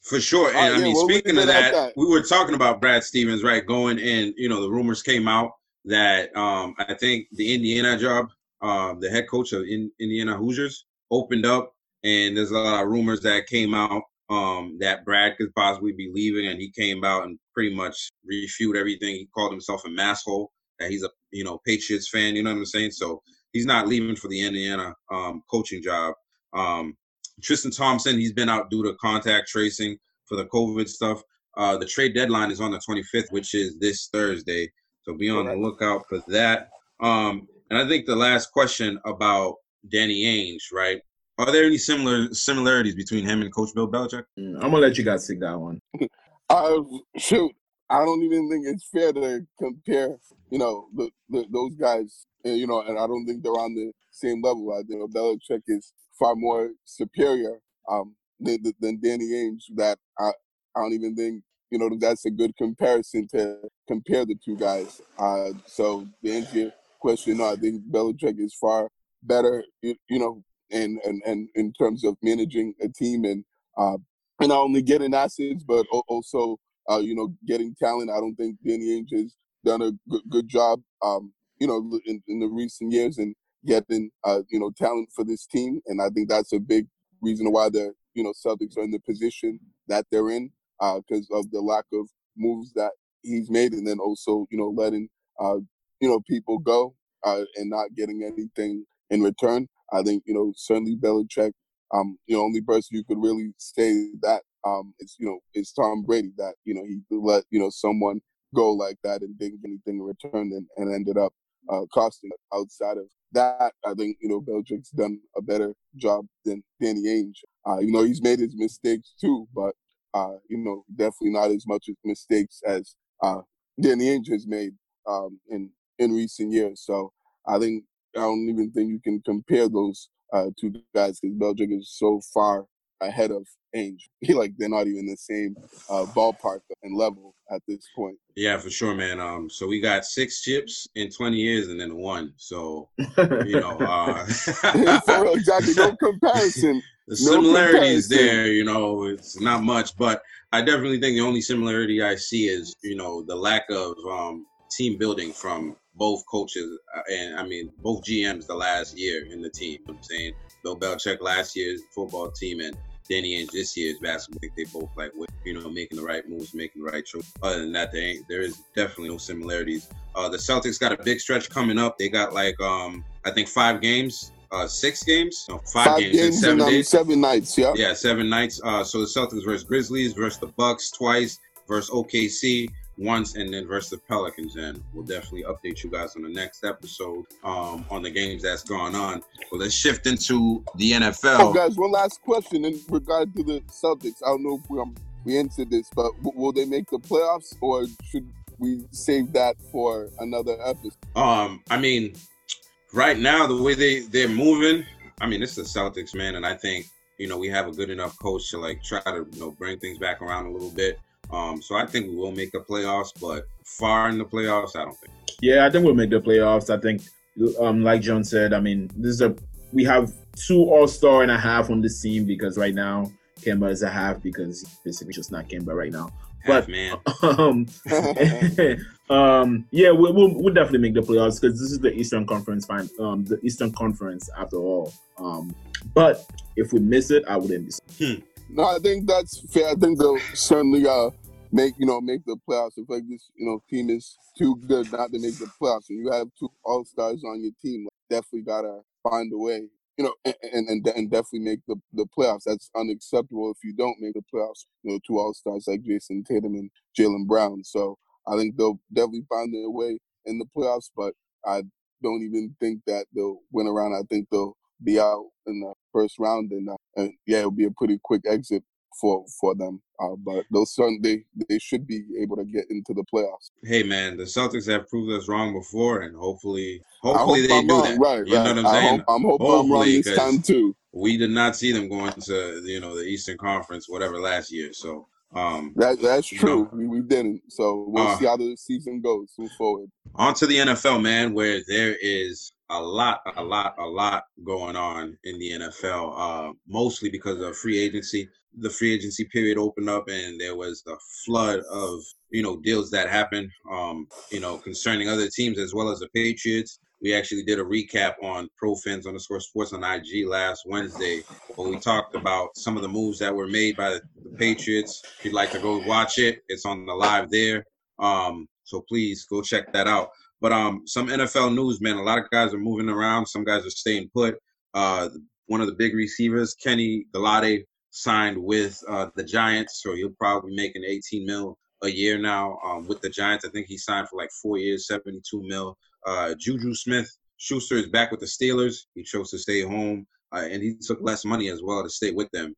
for sure. And I mean, speaking of that, we were talking about Brad Stevens, right? Going in, you know, the rumors came out that I think the Indiana job, the head coach of Indiana Hoosiers, opened up, and there's a lot of rumors that came out that Brad could possibly be leaving, and he came out and pretty much refuted everything. He called himself a masshole, that he's a, you know, Patriots fan, you know what I'm saying? So he's not leaving for the Indiana coaching job. Tristan Thompson, he's been out due to contact tracing for the COVID stuff. The trade deadline is on the 25th, which is this Thursday. So be on the lookout for that. And I think the last question about Danny Ainge, right? Are there any similarities between him and Coach Bill Belichick? I'm going to let you guys take that one. Shoot, I don't even think it's fair to compare, you know, those guys, you know, and I don't think they're on the same level. I think Belichick is far more superior than Danny Ainge, that I don't even think, you know, that's a good comparison to compare the two guys. So the answer question, no, I think Belichick is far better, you know, and in terms of managing a team and not only getting assets, but also, you know, getting talent. I don't think Danny Ainge has done a good job, you know, in the recent years and getting, you know, talent for this team. And I think that's a big reason why the, you know, Celtics are in the position that they're in, because of the lack of moves that he's made. And then also, you know, letting, you know, people go and not getting anything in return. I think, you know, certainly Belichick, the only person you could really say that is, you know, is Tom Brady, that, you know, he let, you know, someone go like that and didn't get anything in return and ended up costing. Outside of that, I think, you know, Belichick's done a better job than Danny Ainge. You know, he's made his mistakes too, but, you know, definitely not as much mistakes as Danny Ainge has made in recent years. So I think, I don't even think you can compare those two guys, because Belichick is so far ahead of Ainge. Like, they're not even the same ballpark and level at this point. Yeah, for sure, man. So we got 6 chips in 20 years and then 1. So, you know. For real, exactly. No comparison. The similarities there, you know, it's not much. But I definitely think the only similarity I see is, you know, the lack of team building from both coaches and, I mean, both GMs the last year in the team. You know what I'm saying? Bill Belichick last year's football team and Danny Ainge this year's basketball. I think they both, like, you know, making the right moves, making the right choice. Other than that, there is definitely no similarities. The Celtics got a big stretch coming up. They got, like, I think 5 games in 7 days. 7 nights, yeah. Yeah, 7 nights. So the Celtics versus Grizzlies, versus the Bucks twice, versus OKC once, and then versus the Pelicans. And we'll definitely update you guys on the next episode on the games that's gone on. Well, let's shift into the NFL. Oh, guys, one last question in regard to the Celtics. I don't know if we answered this, but will they make the playoffs, or should we save that for another episode? I mean, right now, the way they're moving, I mean, it's the Celtics, man, and I think, you know, we have a good enough coach to, like, try to, you know, bring things back around a little bit. So I think we will make the playoffs, but far in the playoffs, I don't think. Yeah, I think we'll make the playoffs. I think, like John said, I mean, we have 2 all-star and a half on this team, because right now Kemba is a half, because he's basically just not Kemba right now. Half, but man. Yeah, we'll definitely make the playoffs, because this is the Eastern Conference final, the Eastern Conference after all. But if we miss it, I wouldn't miss it. No, I think that's fair. I think they'll certainly make the playoffs. If, like, this, you know, team is too good not to make the playoffs, and you have 2 all-stars on your team, like, definitely gotta find a way, you know, and definitely make the playoffs. That's unacceptable if you don't make the playoffs. You know, 2 all-stars like Jayson Tatum and Jaylen Brown. So I think they'll definitely find their way in the playoffs, but I don't even think that they'll win around. I think they'll be out in the first round, and yeah, it'll be a pretty quick exit for them. But they'll certainly, they should be able to get into the playoffs. Hey, man, the Celtics have proved us wrong before, and hopefully they do that. Right, you know what I'm saying? I'm hoping I'm wrong this time too. We did not see them going to, you know, the Eastern Conference, whatever, last year, so. That's true. You know, we didn't. So we'll see how the season goes. Move forward. On to the NFL, man, where there is a lot going on in the NFL, mostly because of free agency. The free agency period opened up, and there was a flood of, you know, deals that happened, you know, concerning other teams as well as the Patriots. We actually did a recap on ProFans_Sports on IG last Wednesday, where we talked about some of the moves that were made by the Patriots. If you'd like to go watch it, it's on the live there. So please go check that out. But some NFL news, man. A lot of guys are moving around. Some guys are staying put. One of the big receivers, Kenny Golladay, signed with the Giants, so he'll probably make an $18 million a year now with the Giants. I think he signed for like 4 years, $72 million. Juju Smith-Schuster is back with the Steelers. He chose to stay home, and he took less money as well to stay with them.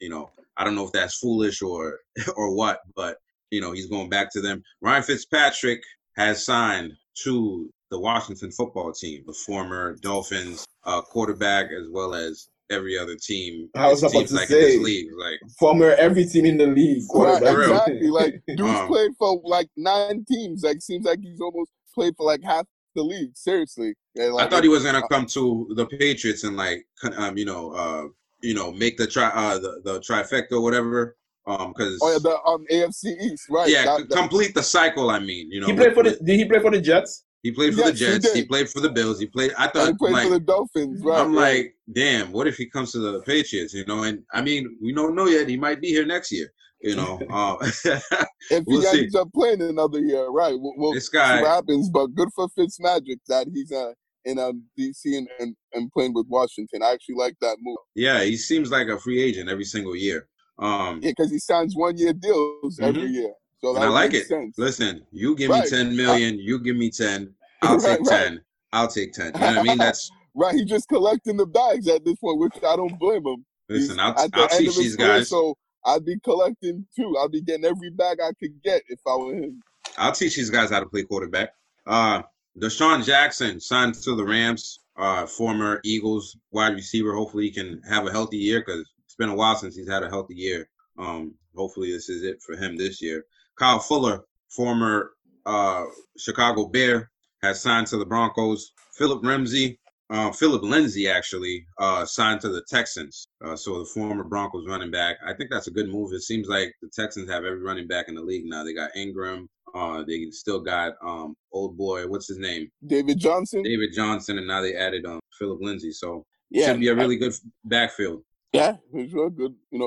You know, I don't know if that's foolish or what, but, you know, he's going back to them. Ryan Fitzpatrick has signed to the Washington football team, the former Dolphins quarterback, as well as every other team. I was about to say, like, former every team in the league. Right, exactly. Like, dude's played for like 9 teams. Like, seems like he's almost played for like half the league. Seriously, yeah, like, I thought he was gonna come to the Patriots and, like, make the trifecta or whatever. Because the AFC East, right? Yeah, complete the cycle. I mean, you know, did he play for the Jets? He played for the Jets. He played for the Bills. He played for the Dolphins. Right. Like, damn, what if he comes to the Patriots? You know, and I mean, we don't know yet. He might be here next year. You know, if we'll he ends up playing another year, right? We'll see what happens. But good for Fitzmagic that he's in D.C. and playing with Washington. I actually like that move. Yeah, he seems like a free agent every single year. Yeah, because he signs 1-year deals every year. So I like it. Sense. Listen, you give me $10 million, you give me 10. I'll take 10. I'll take 10. You know what I mean? That's right. He's just collecting the bags at this point, which I don't blame him. Listen, I'll teach these guys. So I'd be collecting too. I'd be getting every bag I could get if I were him. I'll teach these guys how to play quarterback. Deshaun Jackson signed to the Rams, former Eagles wide receiver. Hopefully he can have a healthy year, because It's been a while since he's had a healthy year. Hopefully this is it for him this year. Kyle Fuller, former Chicago Bear, has signed to the Broncos. Phillip Lindsey actually signed to the Texans. So the former Broncos running back. I think that's a good move. It seems like the Texans have every running back in the league now. They got Ingram. They still got old boy. What's his name? David Johnson. And now they added Phillip Lindsey. So yeah, it should be a really good backfield. Yeah, it's real good. You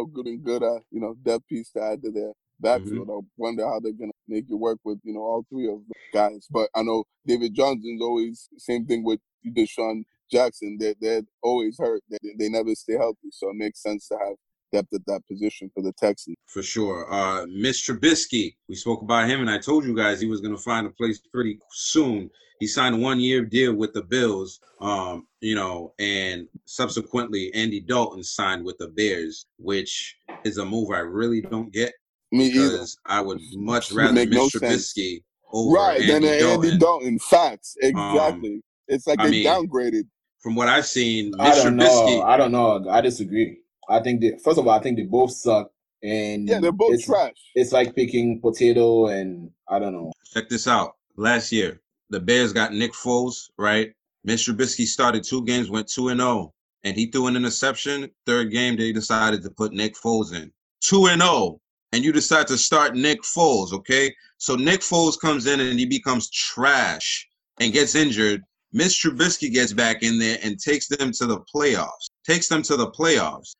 know, depth piece to add to their backfield. Mm-hmm. I wonder how they're gonna make it work with all three of the guys. But I know David Johnson's always same thing with Deshaun Jackson. They're always hurt. They never stay healthy. So it makes sense to have depth at that position for the Texans. For sure. Mitch Trubisky, we spoke about him, and I told you guys he was going to find a place pretty soon. He signed a one-year deal with the Bills, and subsequently Andy Dalton signed with the Bears, which is a move I really don't get. Me either. Because I would much rather Mitch Trubisky over Andy Dalton. Facts. Exactly. It's like they downgraded. From what I've seen, Mitch Trubisky. I don't know. I disagree. I think I think they both suck, and yeah, they're both trash. It's like picking potato, and I don't know. Check this out. Last year, the Bears got Nick Foles, right? Mitch Trubisky started 2 games, went 2-0, and he threw an interception. Third game, they decided to put Nick Foles in. 2-0, and you decide to start Nick Foles, okay? So Nick Foles comes in and he becomes trash and gets injured. Mitch Trubisky gets back in there and takes them to the playoffs.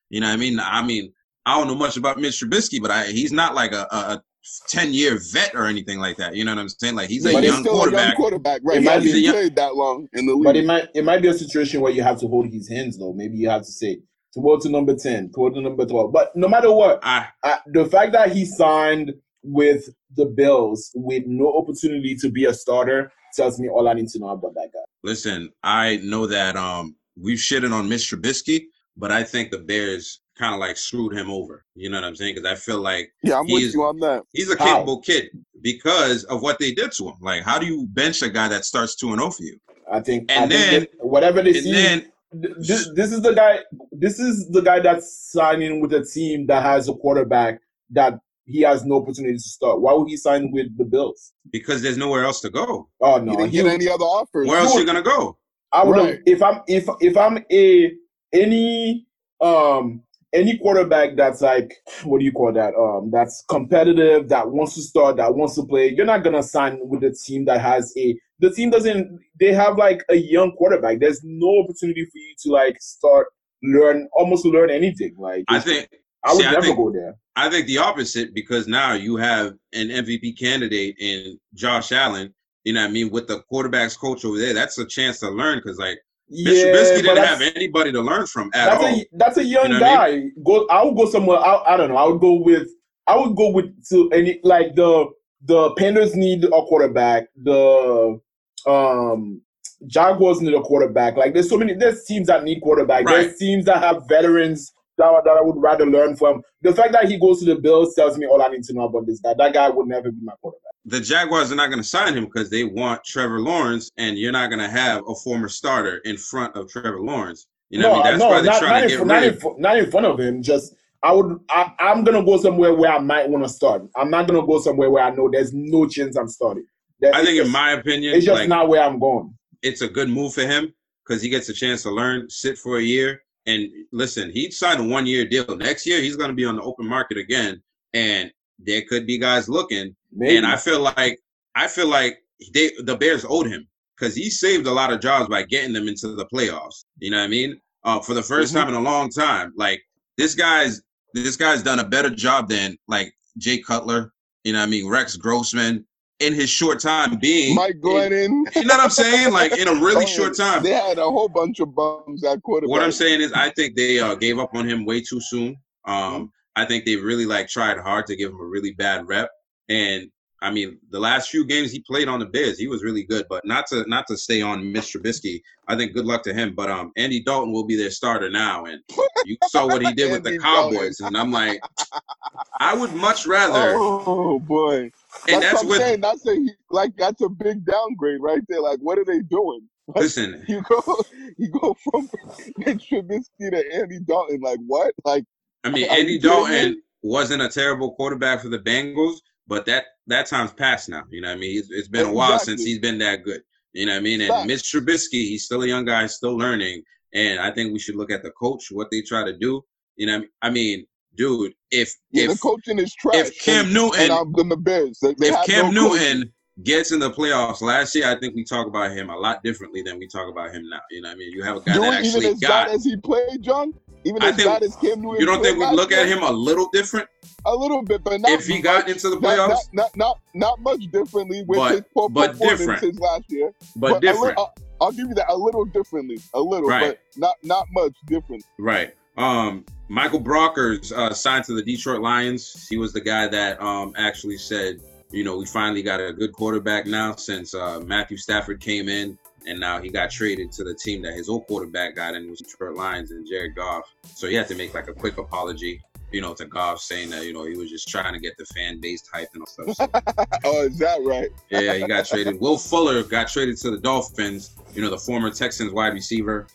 You know what I mean? I don't know much about Mitch Trubisky, but he's not like a 10-year vet or anything like that. You know what I'm saying? Like, he's a young quarterback, right? He played that long in the league. But it might be a situation where you have to hold his hands, though. Maybe you have to say, toward to number 10, toward to number 12. But no matter what, the fact that he signed with the Bills with no opportunity to be a starter tells me all I need to know about that guy. Listen, I know that we've shitted on Mitch Trubisky, but I think the Bears kind of like screwed him over. You know what I'm saying? Because I feel like with you on that. He's a capable kid because of what they did to him. Like, how do you bench a guy that starts 2-0 for you? This is the guy that's signing with a team that has a quarterback that he has no opportunity to start. Why would he sign with the Bills? Because there's nowhere else to go. Oh no, he didn't get any other offers. Where else are you gonna go? I would if I'm any quarterback that's like, what do you call that? That's competitive, that wants to start, that wants to play. You're not gonna sign with a team that has they have like a young quarterback. There's no opportunity for you to like start, learn anything. Like I would never go there. I think the opposite, because now you have an MVP candidate in Josh Allen, you know what I mean, with the quarterback's coach over there. That's a chance to learn because, like, Trubisky didn't have anybody to learn from at all. That's a young guy. I mean? I would go somewhere. I don't know. The Panthers need a quarterback. The Jaguars need a quarterback. Like, there's teams that need quarterbacks. Right. There's teams that have veterans that I would rather learn from. The fact that he goes to the Bills tells me all I need to know about this guy. That guy would never be my quarterback. The Jaguars are not going to sign him because they want Trevor Lawrence, and you're not going to have a former starter in front of Trevor Lawrence. You know what I mean? Not in front of him. Just I'm going to go somewhere where I might want to start. I'm not going to go somewhere where I know there's no chance I'm starting. In my opinion, it's just not where I'm going. It's a good move for him because he gets a chance to learn, sit for a year. And listen, he signed a one-year deal. Next year, he's going to be on the open market again, and there could be guys looking. Maybe. And I feel like the Bears owed him because he saved a lot of jobs by getting them into the playoffs. You know what I mean? For the first time in a long time, like this guy's done a better job than like Jay Cutler. You know what I mean? Rex Grossman. In his short time being Mike Glennon. You know what I'm saying? Like, in a really short time. They had a whole bunch of bums at quarterback. What I'm saying is I think they gave up on him way too soon. I think they really, like, tried hard to give him a really bad rep. And, I mean, the last few games he played on the Bears, he was really good. But not to stay on Mitch Trubisky, I think good luck to him. But Andy Dalton will be their starter now. And you saw what he did with the Cowboys. And I'm like, I would much rather. Oh, boy. And that's a big downgrade right there. Like, what are they doing? Like, listen, you go from Mitch Trubisky to Andy Dalton. Like, what? Like, I mean, Andy Dalton wasn't a terrible quarterback for the Bengals, but that time's passed now. You know what I mean? It's been a while since he's been that good. You know what I mean? And Mitch Trubisky, he's still a young guy, still learning. And I think we should look at the coach, what they try to do. You know what I mean? Dude, if the coaching is trash, if Cam Newton, and the Bears, if Cam Newton gets in the playoffs last year, I think we talk about him a lot differently than we talk about him now. You know what I mean? You have a guy that actually got. Even as bad as he played, John? Even as bad as Cam Newton. You don't think we look at him a little different? A little bit, but not. If he got into the playoffs? Not much differently with his performances last year. But different. I'll give you that. A little differently. A little, but not much different. Right. Michael Brockers signed to the Detroit Lions. He was the guy that actually said, you know, we finally got a good quarterback now since Matthew Stafford came in, and now he got traded to the team that his old quarterback got in, was Detroit Lions and Jared Goff. So he had to make like a quick apology, you know, to Goff, saying that, you know, he was just trying to get the fan base hyped and all stuff. So, oh, is that right? Yeah, he got traded. Will Fuller got traded to the Dolphins, you know, the former Texans wide receiver.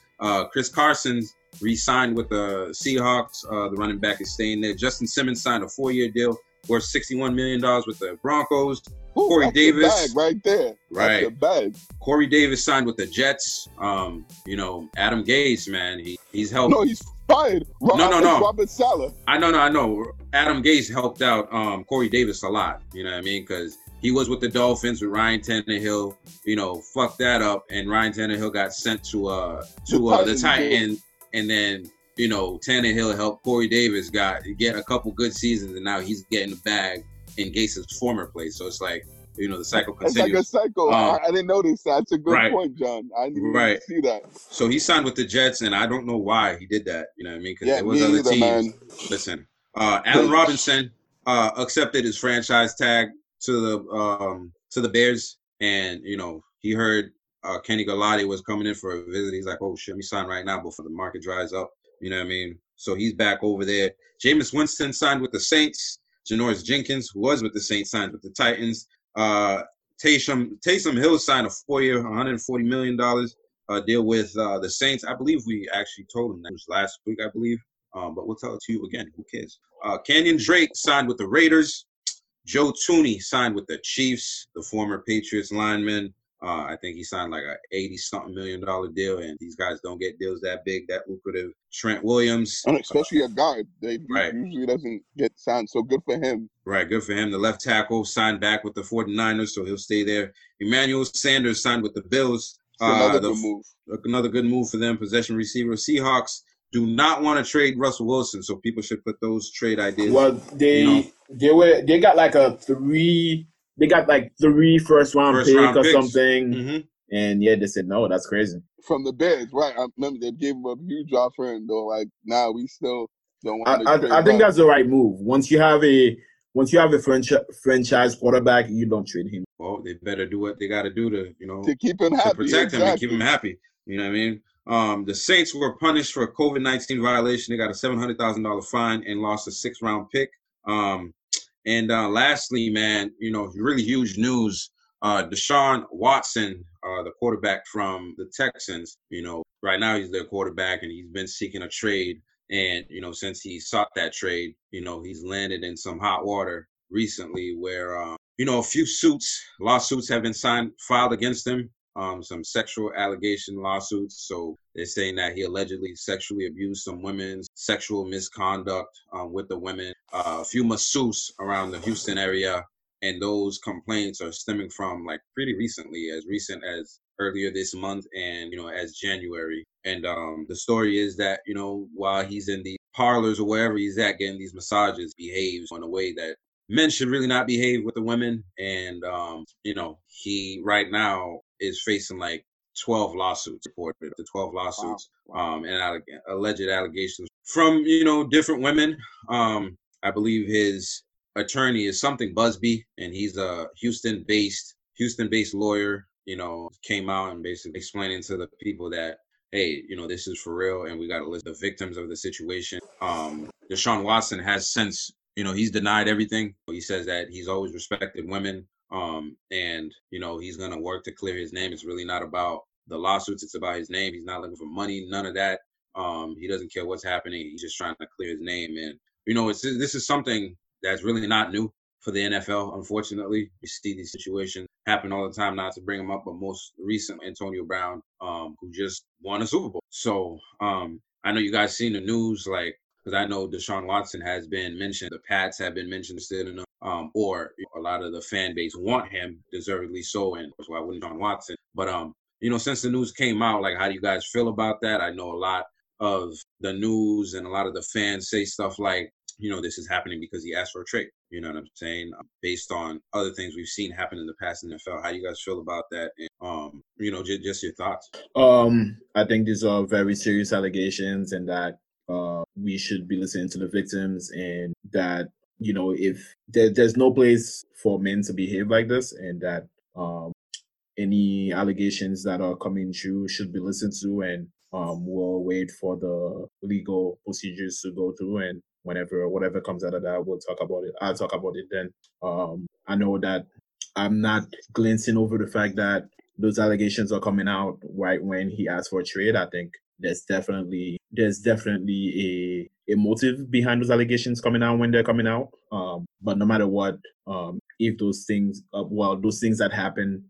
Chris Carson's re-signed with the Seahawks. The running back is staying there. Justin Simmons signed a 4-year deal worth $61 million with the Broncos. Ooh, Corey Davis. Bag right there. Right. That's bag. Corey Davis signed with the Jets. You know, Adam Gase, man, he's helped. No, he's fired. No. Robert Saleh. I know. Adam Gase helped out Corey Davis a lot. You know what I mean? Because he was with the Dolphins with Ryan Tannehill. You know, fucked that up, and Ryan Tannehill got sent to the Titans. And then, you know, Tannehill helped Corey Davis get a couple good seasons, and now he's getting the bag in Gase's former place. So it's like, you know, the cycle continues. It's like a cycle. I didn't notice that. That's a good point, John. I didn't see that. So he signed with the Jets, and I don't know why he did that. You know what I mean? Because there was other teams. Man. Listen, Allen Robinson accepted his franchise tag to the Bears, and, you know, he heard Kenny Golladay was coming in for a visit. He's like, oh, shit, we sign right now before the market dries up. You know what I mean? So he's back over there. Jameis Winston signed with the Saints. Janoris Jenkins, who was with the Saints, signed with the Titans. Taysom Hill signed a 4-year, $140 million deal with the Saints. I believe we actually told him that. It was last week, I believe. But we'll tell it to you again. Who cares? Kenyon Drake signed with the Raiders. Joe Tooney signed with the Chiefs, the former Patriots lineman. I think he signed like a $80-something million deal, and these guys don't get deals that big, that lucrative. Trent Williams, especially a guard, they usually doesn't get signed. So good for him. Right, good for him. The left tackle signed back with the 49ers, so he'll stay there. Emmanuel Sanders signed with the Bills. Another good move for them. Possession receiver. Seahawks do not want to trade Russell Wilson, so people should put those trade ideas. Well, They got like 3 first-round picks or something. Mm-hmm. And, yeah, they said, no, that's crazy. From the Bears, right. I remember they gave him a huge offer, and they're like, nah, we still don't want to trade. I think that's the right move. Once you have a franchise quarterback, you don't trade him. Well, they better do what they got to do to keep him happy. To protect him and keep him happy. You know what I mean? The Saints were punished for a COVID-19 violation. They got a $700,000 fine and lost a 6th-round pick. And lastly, man, you know, really huge news. Deshaun Watson, the quarterback from the Texans, you know, right now he's their quarterback, and he's been seeking a trade. And, you know, since he sought that trade, you know, he's landed in some hot water recently where, you know, a few lawsuits have been filed against him, some sexual allegation lawsuits. So they're saying that he allegedly sexually abused some women, sexual misconduct with the women. A few masseuses around the Houston area, and those complaints are stemming from like pretty recently, as recent as earlier this month and, you know, as January. And the story is that, you know, while he's in the parlors or wherever he's at getting these massages, behaves in a way that men should really not behave with the women. And, you know, he right now is facing like 12 lawsuits reported, the 12 lawsuits and alleged allegations from, you know, different women. I believe his attorney is something Busby, and he's a Houston-based lawyer, you know, came out and basically explaining to the people that, hey, you know, this is for real, and we got to list the victims of the situation. Deshaun Watson has since, you know, he's denied everything. He says that he's always respected women, and, you know, he's going to work to clear his name. It's really not about the lawsuits. It's about his name. He's not looking for money, none of that. He doesn't care what's happening. He's just trying to clear his name. And, you know, this is something that's really not new for the NFL, unfortunately. You see these situations happen all the time, not to bring them up, but most recent, Antonio Brown, who just won a Super Bowl. So I know you guys seen the news, like, because I know Deshaun Watson has been mentioned. The Pats have been mentioned, or a lot of the fan base want him, deservedly so, and that's why I wouldn't Deshaun Watson. But, you know, since the news came out, like, how do you guys feel about that? I know a lot of the news and a lot of the fans say stuff like, you know, this is happening because he asked for a trade. You know what I'm saying? Based on other things we've seen happen in the past in the NFL, how do you guys feel about that? And, you know, just your thoughts. I think these are very serious allegations, and that we should be listening to the victims, and that, you know, if there's no place for men to behave like this, and that any allegations that are coming through should be listened to, and we'll wait for the legal procedures to go through, and whatever comes out of that, we'll talk about it. I'll talk about it then. I know that I'm not glancing over the fact that those allegations are coming out right when he asked for a trade. I think there's definitely a motive behind those allegations coming out when they're coming out. But no matter what, if those things that happen,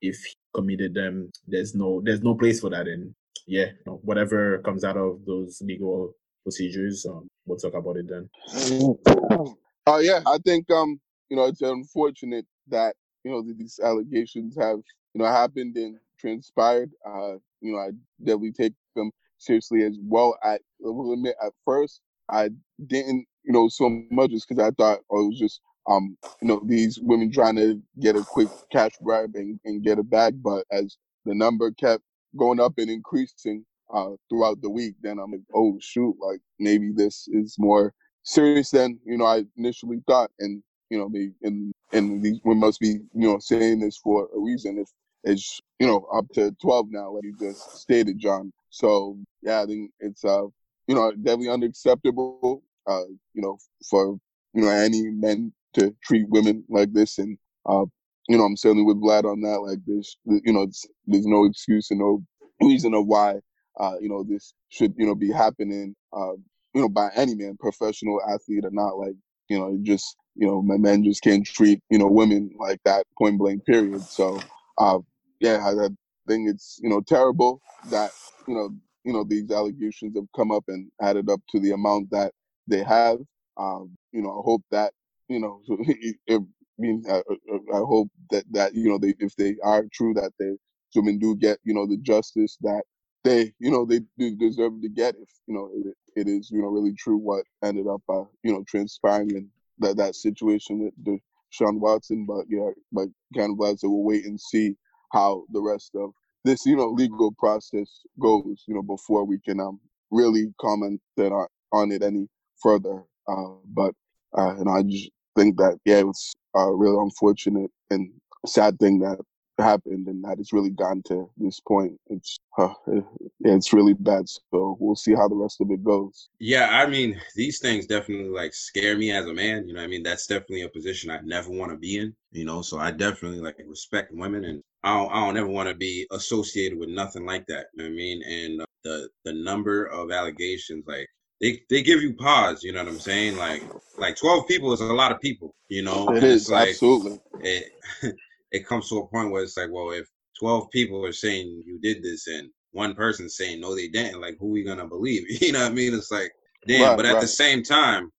if he committed them, there's no place for that. And yeah, whatever comes out of those legal procedures, we'll talk about it then. Yeah, I think you know, it's unfortunate that, you know, these allegations have, you know, happened and transpired. You know, I definitely take them seriously as well. I will admit, at first I didn't, you know, so much, just because I thought, oh, it was just you know, these women trying to get a quick cash grab and get a bag. But as the number kept going up and increasing throughout the week, then I'm like, oh shoot, like maybe this is more serious than, you know, I initially thought. And, you know, and these women must be, you know, saying this for a reason. If it's, you know, up to 12 now, like you just stated, John. So yeah, I think it's you know, definitely unacceptable, you know, for, you know, any men to treat women like this. And you know, I'm certainly with Vlad on that. Like, there's, you know, there's no excuse and no reason of why you know, this should, you know, be happening, you know, by any man, professional athlete or not. Like, you know, just, you know, my men just can't treat, you know, women like that, point blank, period. So, yeah, I think it's, you know, terrible that, you know, these allegations have come up and added up to the amount that they have. You know, I hope that, you know, I hope that, you know, if they are true, that women do get, you know, the justice that they, you know, they do deserve to get, if, you know, it is, you know, really true what ended up, you know, transpiring in that situation with Deshaun Watson. But yeah, like kind of glad that we'll wait and see how the rest of this, you know, legal process goes, you know, before we can really comment on it any further. But and I just think that, yeah, it's a really unfortunate and sad thing that happened, and that it's really gone to this point. It's it's really bad, so we'll see how the rest of it goes. Yeah, I mean, these things definitely, like, scare me as a man, you know what I mean? That's definitely a position I never want to be in, you know, so I definitely, like, respect women, and I don't ever want to be associated with nothing like that, you know what I mean? And the number of allegations, like, they give you pause, you know what I'm saying? Like 12 people is a lot of people, you know? It is, like, absolutely. It comes to a point where it's like, well, if 12 people are saying you did this and one person saying, no, they didn't, like, who are we going to believe? You know what I mean? It's like, damn. Right, but at the same time,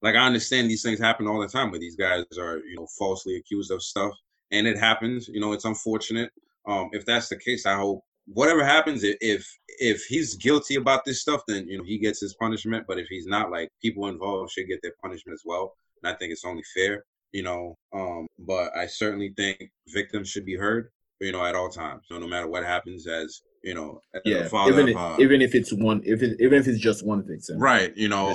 like, I understand these things happen all the time, where these guys are, you know, falsely accused of stuff, and it happens. You know, it's unfortunate. If that's the case, I hope whatever happens, if he's guilty about this stuff, then, you know, he gets his punishment. But if he's not, like, people involved should get their punishment as well. And I think it's only fair. You know, but I certainly think victims should be heard, you know, at all times. So no matter what happens, as, you know, as a father, even if it's just one victim, right? You know,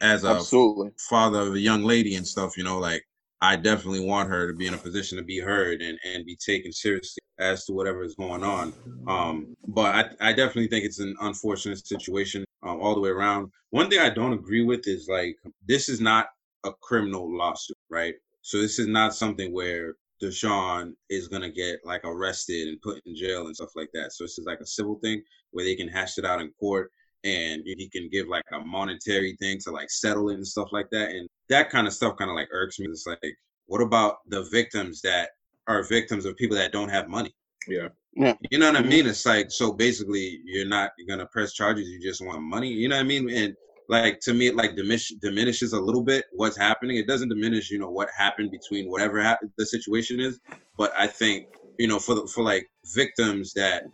as a absolutely father of a young lady and stuff, you know, like, I definitely want her to be in a position to be heard and be taken seriously as to whatever is going on. But I definitely think it's an unfortunate situation all the way around. One thing I don't agree with is, like, this is not a criminal lawsuit, right? So this is not something where Deshaun is going to get like arrested and put in jail and stuff like that. So it's just like a civil thing where they can hash it out in court and he can give like a monetary thing to like settle it and stuff like that. And that kind of stuff kind of like irks me. It's like, what about the victims that are victims of people that don't have money? Yeah. Yeah. You know what I mean? It's like, so basically you're not going to press charges. You just want money. You know what I mean? And like, to me, it like diminishes a little bit what's happening. It doesn't diminish, you know, what happened between whatever happened, the situation is. But I think, you know, for like victims that,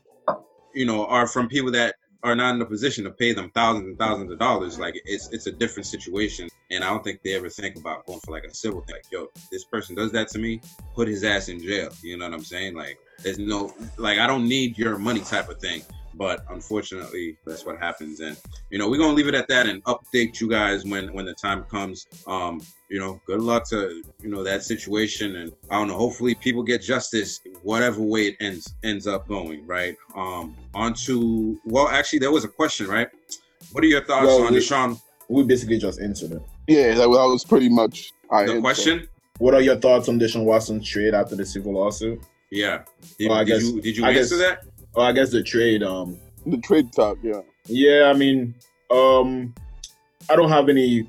you know, are from people that are not in a position to pay them thousands and thousands of dollars, like it's a different situation. And I don't think they ever think about going for like a civil thing. Like, yo, this person does that to me, put his ass in jail. You know what I'm saying? Like, there's no, like, I don't need your money type of thing. But unfortunately, that's what happens. And, you know, we're going to leave it at that and update you guys when the time comes. You know, good luck to, you know, that situation. And I don't know, hopefully people get justice, whatever way it ends up going, right? On to, well, actually, there was a question, right? What are your thoughts on Deshaun? We basically just answered it. Yeah, that was pretty much the question. What are your thoughts on Deshaun Watson's trade after the civil lawsuit? Yeah. Did you answer that? Oh, I guess the trade. The trade talk, yeah. Yeah, I mean, I don't have any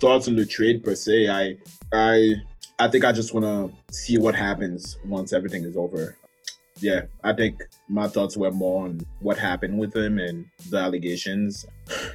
thoughts on the trade per se. I think I just want to see what happens once everything is over. Yeah, I think my thoughts were more on what happened with him and the allegations.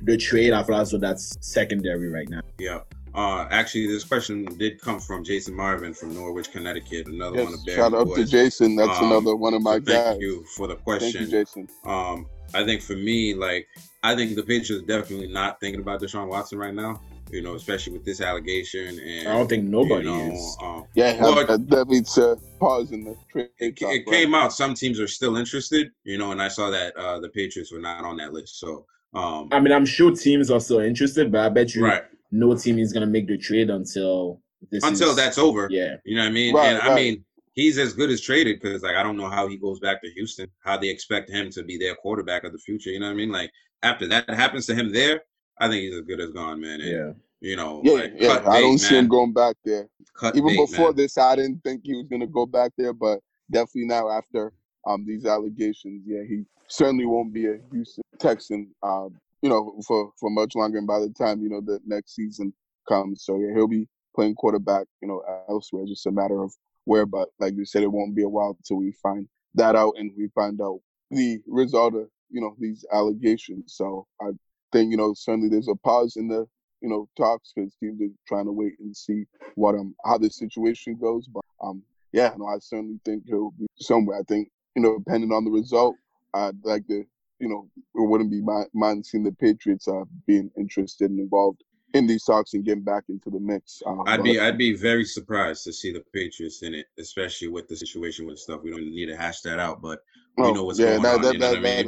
The trade, I feel as though that's secondary right now. Yeah. Actually, this question did come from Jason Marvin from Norwich, Connecticut. Another one of Barry. Shout out to Jason. That's another one of my guys. Thank you for the question. Thank you, Jason. I think for me, like, I think the Patriots are definitely not thinking about Deshaun Watson right now. You know, especially with this allegation, and I don't think nobody is. That means pause in the trade. It came out. Some teams are still interested. You know, and I saw that the Patriots were not on that list. So, I mean, I'm sure teams are still interested, but I bet you. Right. No team is going to make the trade until that's over. Yeah. You know what I mean? Right, and I mean, he's as good as traded because, like, I don't know how he goes back to Houston, how they expect him to be their quarterback of the future. You know what I mean? Like, after that happens to him there, I think he's as good as gone, man. And, yeah. You know, I don't see him going back there. Even before this, I didn't think he was going to go back there, but definitely now after these allegations, yeah, he certainly won't be a Houston Texan. You know, for much longer, and by the time, you know, the next season comes. So, yeah, he'll be playing quarterback, you know, elsewhere. It's just a matter of where. But like you said, it won't be a while until we find that out and we find out the result of, you know, these allegations. So I think, you know, certainly there's a pause in the, you know, talks because teams are trying to wait and see what how the situation goes. But, yeah, no, I certainly think he'll be somewhere. I think, you know, depending on the result, I'd like to, you know, it wouldn't be mind seeing the Patriots being interested and involved in these talks and getting back into the mix. I'd be very surprised to see the Patriots in it, especially with the situation with stuff. We don't need to hash that out, but we know what's going on.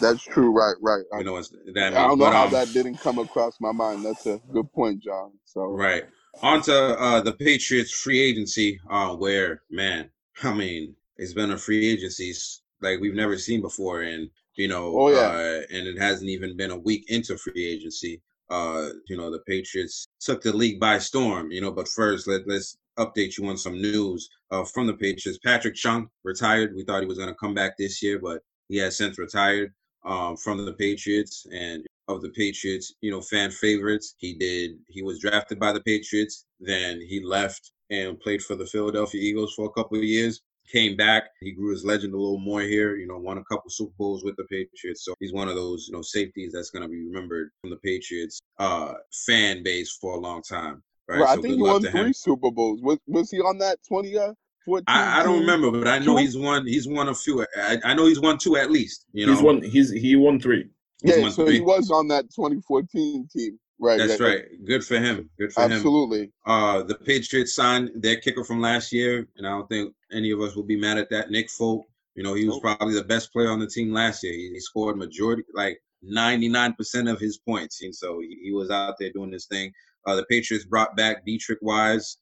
That's true, right. You know what's that. I don't know how that didn't come across my mind. That's a good point, John. So right on to the Patriots free agency, where, man, I mean, it's been a free agency like we've never seen before, and. You know, and it hasn't even been a week into free agency. You know, the Patriots took the league by storm, you know, but first let's update you on some news from the Patriots. Patrick Chung retired. We thought he was going to come back this year, but he has since retired from the Patriots and of the Patriots, you know, fan favorites. He was drafted by the Patriots. Then he left and played for the Philadelphia Eagles for a couple of years. Came back. He grew his legend a little more here, you know, won a couple Super Bowls with the Patriots. So he's one of those, you know, safeties that's going to be remembered from the Patriots fan base for a long time. Right. Well, so I think he won 3 Super Bowls. Was he on that 2014? I don't remember, but I know he's won a few. I know he's won 2 at least. You know, he won 3. He was on that 2014 team. Right. That's right. Good for him. Absolutely. The Patriots signed their kicker from last year, and I don't think any of us will be mad at that. Nick Foles, you know, he was probably the best player on the team last year. He scored majority, like 99% of his points, and so he was out there doing this thing. The Patriots brought back Dietrich Wise.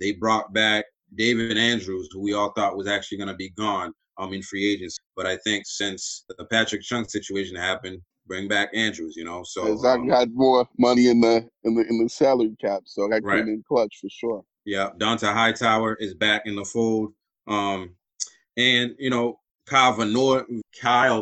They brought back David Andrews, who we all thought was actually going to be gone in free agency. But I think since the Patrick Chung situation happened, bring back Andrews, you know. So Zach got more money in the salary cap, so that came in clutch for sure. Yeah, Donta Hightower is back in the fold. And, you know, Kyle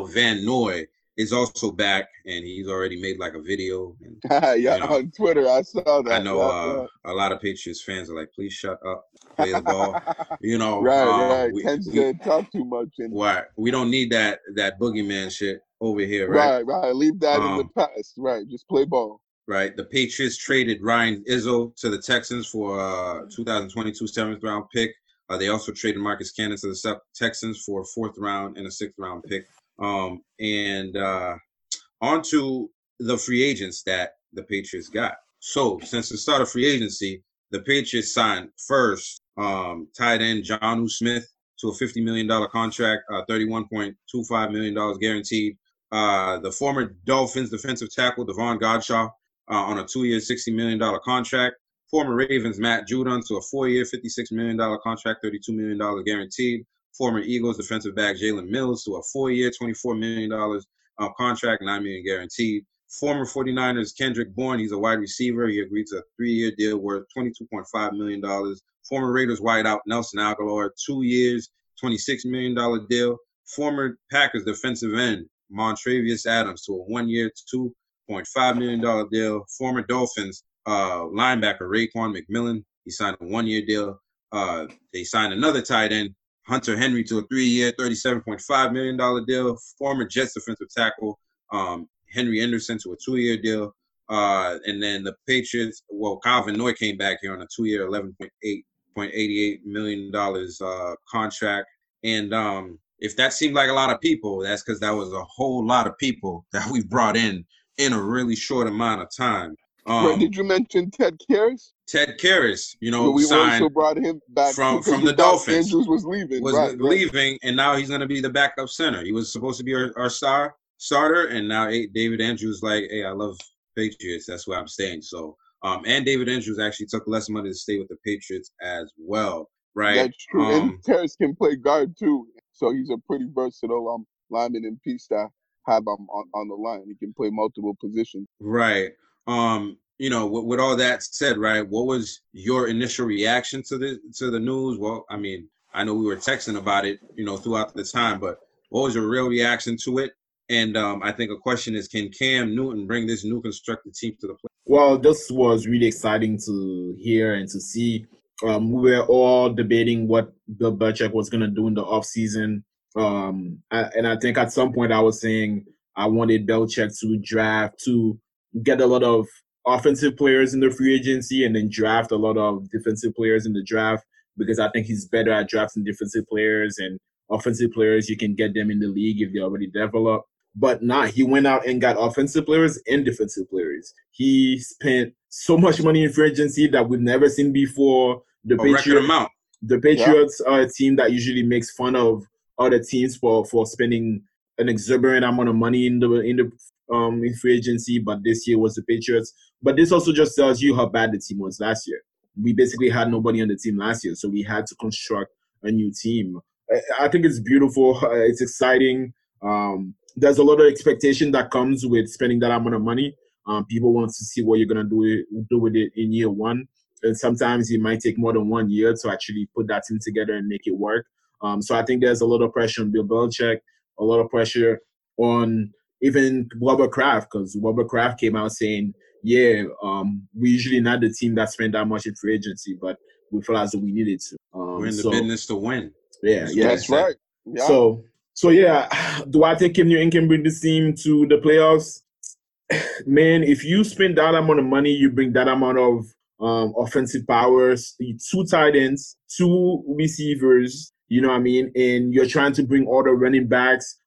Van Noy is also back, and he's already made like a video. And, yeah, you know, on Twitter, I saw that. I know a lot of Patriots fans are like, please shut up, play the ball. You know, right. We talk too much. Right. We don't need that boogeyman shit over here, right? Right. Leave that in the past. Right. Just play ball. Right. The Patriots traded Ryan Izzo to the Texans for 2022 7th-round pick. They also traded Marcus Cannon to the Texans for a 4th round and a 6th round pick. And on to the free agents that the Patriots got. So since the start of free agency, the Patriots signed first tight end Jonnu Smith to a $50 million contract, $31.25 million guaranteed. The former Dolphins defensive tackle Devon Godshaw on a 2-year $60 million contract. Former Ravens Matt Judon to a 4-year $56 million contract, $32 million guaranteed. Former Eagles defensive back Jalen Mills to a 4-year, $24 million contract, $9 million guaranteed. Former 49ers Kendrick Bourne, he's a wide receiver. He agreed to a 3-year deal worth $22.5 million. Former Raiders wideout Nelson Aguilar, 2 years, $26 million deal. Former Packers defensive end Montravius Adams to a 1-year, $2.5 million deal. Former Dolphins linebacker Raekwon McMillan, he signed a 1-year deal. They signed another tight end, Hunter Henry, to a 3-year, $37.5 million deal. Former Jets defensive tackle Henry Anderson to a 2-year deal. And then the Patriots, Kyle Van Noy came back here on a 2-year, $11.88 million contract. And if that seemed like a lot of people, that's because that was a whole lot of people that we brought in a really short amount of time. Wait, did you mention Ted Karras? Ted Karras, you know, we signed, also brought him back from the Dolphins. Andrews was leaving. And now he's going to be the backup center. He was supposed to be our starter, and now David Andrews like, hey, I love Patriots. That's where I'm staying. So, and David Andrews actually took less money to stay with the Patriots as well, right? That's true. And Karras can play guard too, so he's a pretty versatile lineman and piece that have on the line. He can play multiple positions. Right. You know, with all that said, right, what was your initial reaction to the news? Well, I mean, I know we were texting about it, you know, throughout the time, but what was your real reaction to it? And I think a question is, can Cam Newton bring this new constructed team to the play? Well, this was really exciting to hear and to see. We were all debating what Bill Belichick was going to do in the offseason. And I think at some point I was saying I wanted Belichick to draft to get a lot of offensive players in the free agency and then draft a lot of defensive players in the draft, because I think he's better at drafting defensive players, and offensive players, you can get them in the league if they already develop. But nah, he went out and got offensive players and defensive players. He spent so much money in free agency that we've never seen before. The Patriots are a team that usually makes fun of other teams for spending an exorbitant amount of money in free agency, but this year was the Patriots. But this also just tells you how bad the team was last year. We basically had nobody on the team last year, so we had to construct a new team. I think it's beautiful. It's exciting. There's a lot of expectation that comes with spending that amount of money. People want to see what you're going to do with it in year one. And sometimes it might take more than 1 year to actually put that team together and make it work. So I think there's a lot of pressure on Bill Belichick, a lot of pressure on even Robert Kraft, because Robert Kraft came out saying, we usually not the team that spent that much in free agency, but we feel as though we needed to. We're in the business to win. Yeah, that's right. Yeah. So yeah, do I think Cam Newton can bring this team to the playoffs? Man, if you spend that amount of money, you bring that amount of offensive powers, 2 tight ends, 2 receivers, you know what I mean? And you're trying to bring all the running backs,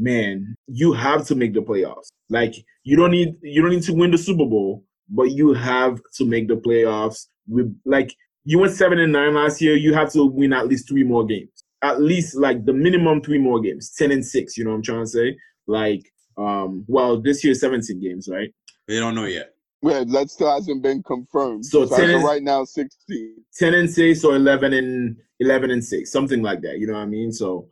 man, you have to make the playoffs. Like, you don't need to win the Super Bowl, but you have to make the playoffs. You went 7-9 last year. You have to win at least 3 more games. At least, like, the minimum 3 more games, 10-6. You know what I'm trying to say? Like, this year 17 games, right? They don't know yet. Yeah, that still hasn't been confirmed. So 10 right now, 16. 10-6 or 11-6, something like that. You know what I mean? So,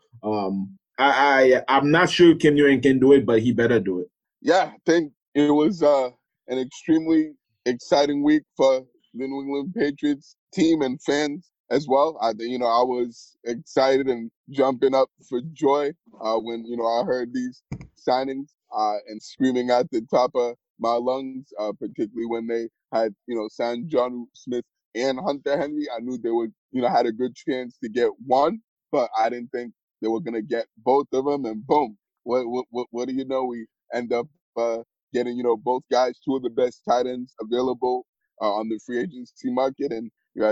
I'm not sure Cam Newton can do it, but he better do it. Yeah, I think it was an extremely exciting week for the New England Patriots. team and fans as well. I was excited and jumping up for joy when I heard these signings and screaming at the top of my lungs, particularly when they had, signed Juju Smith and Hunter Henry. I knew they would, had a good chance to get one, but I didn't think they were going to get both of them. And boom, what do you know? We end up getting, both guys, two of the best tight ends available on the free agency market. And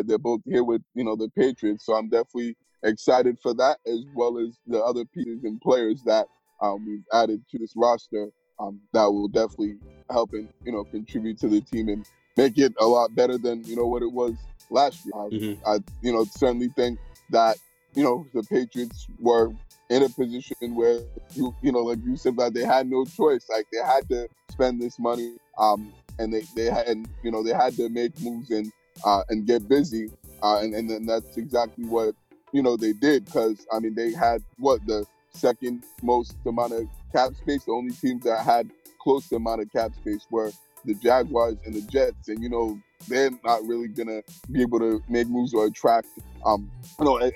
they're both here with, the Patriots. So I'm definitely excited for that, as well as the other pieces and players that we've added to this roster that will definitely help and, contribute to the team and make it a lot better than, what it was last year. Mm-hmm. I certainly think that, the Patriots were in a position where, like you said, that they had no choice. Like, they had to spend this money and they had to make moves and get busy. And then that's exactly what, they did. Because, I mean, they had the second most amount of cap space. The only teams that had close amount of cap space were the Jaguars and the Jets. And, they're not really going to be able to make moves or attract,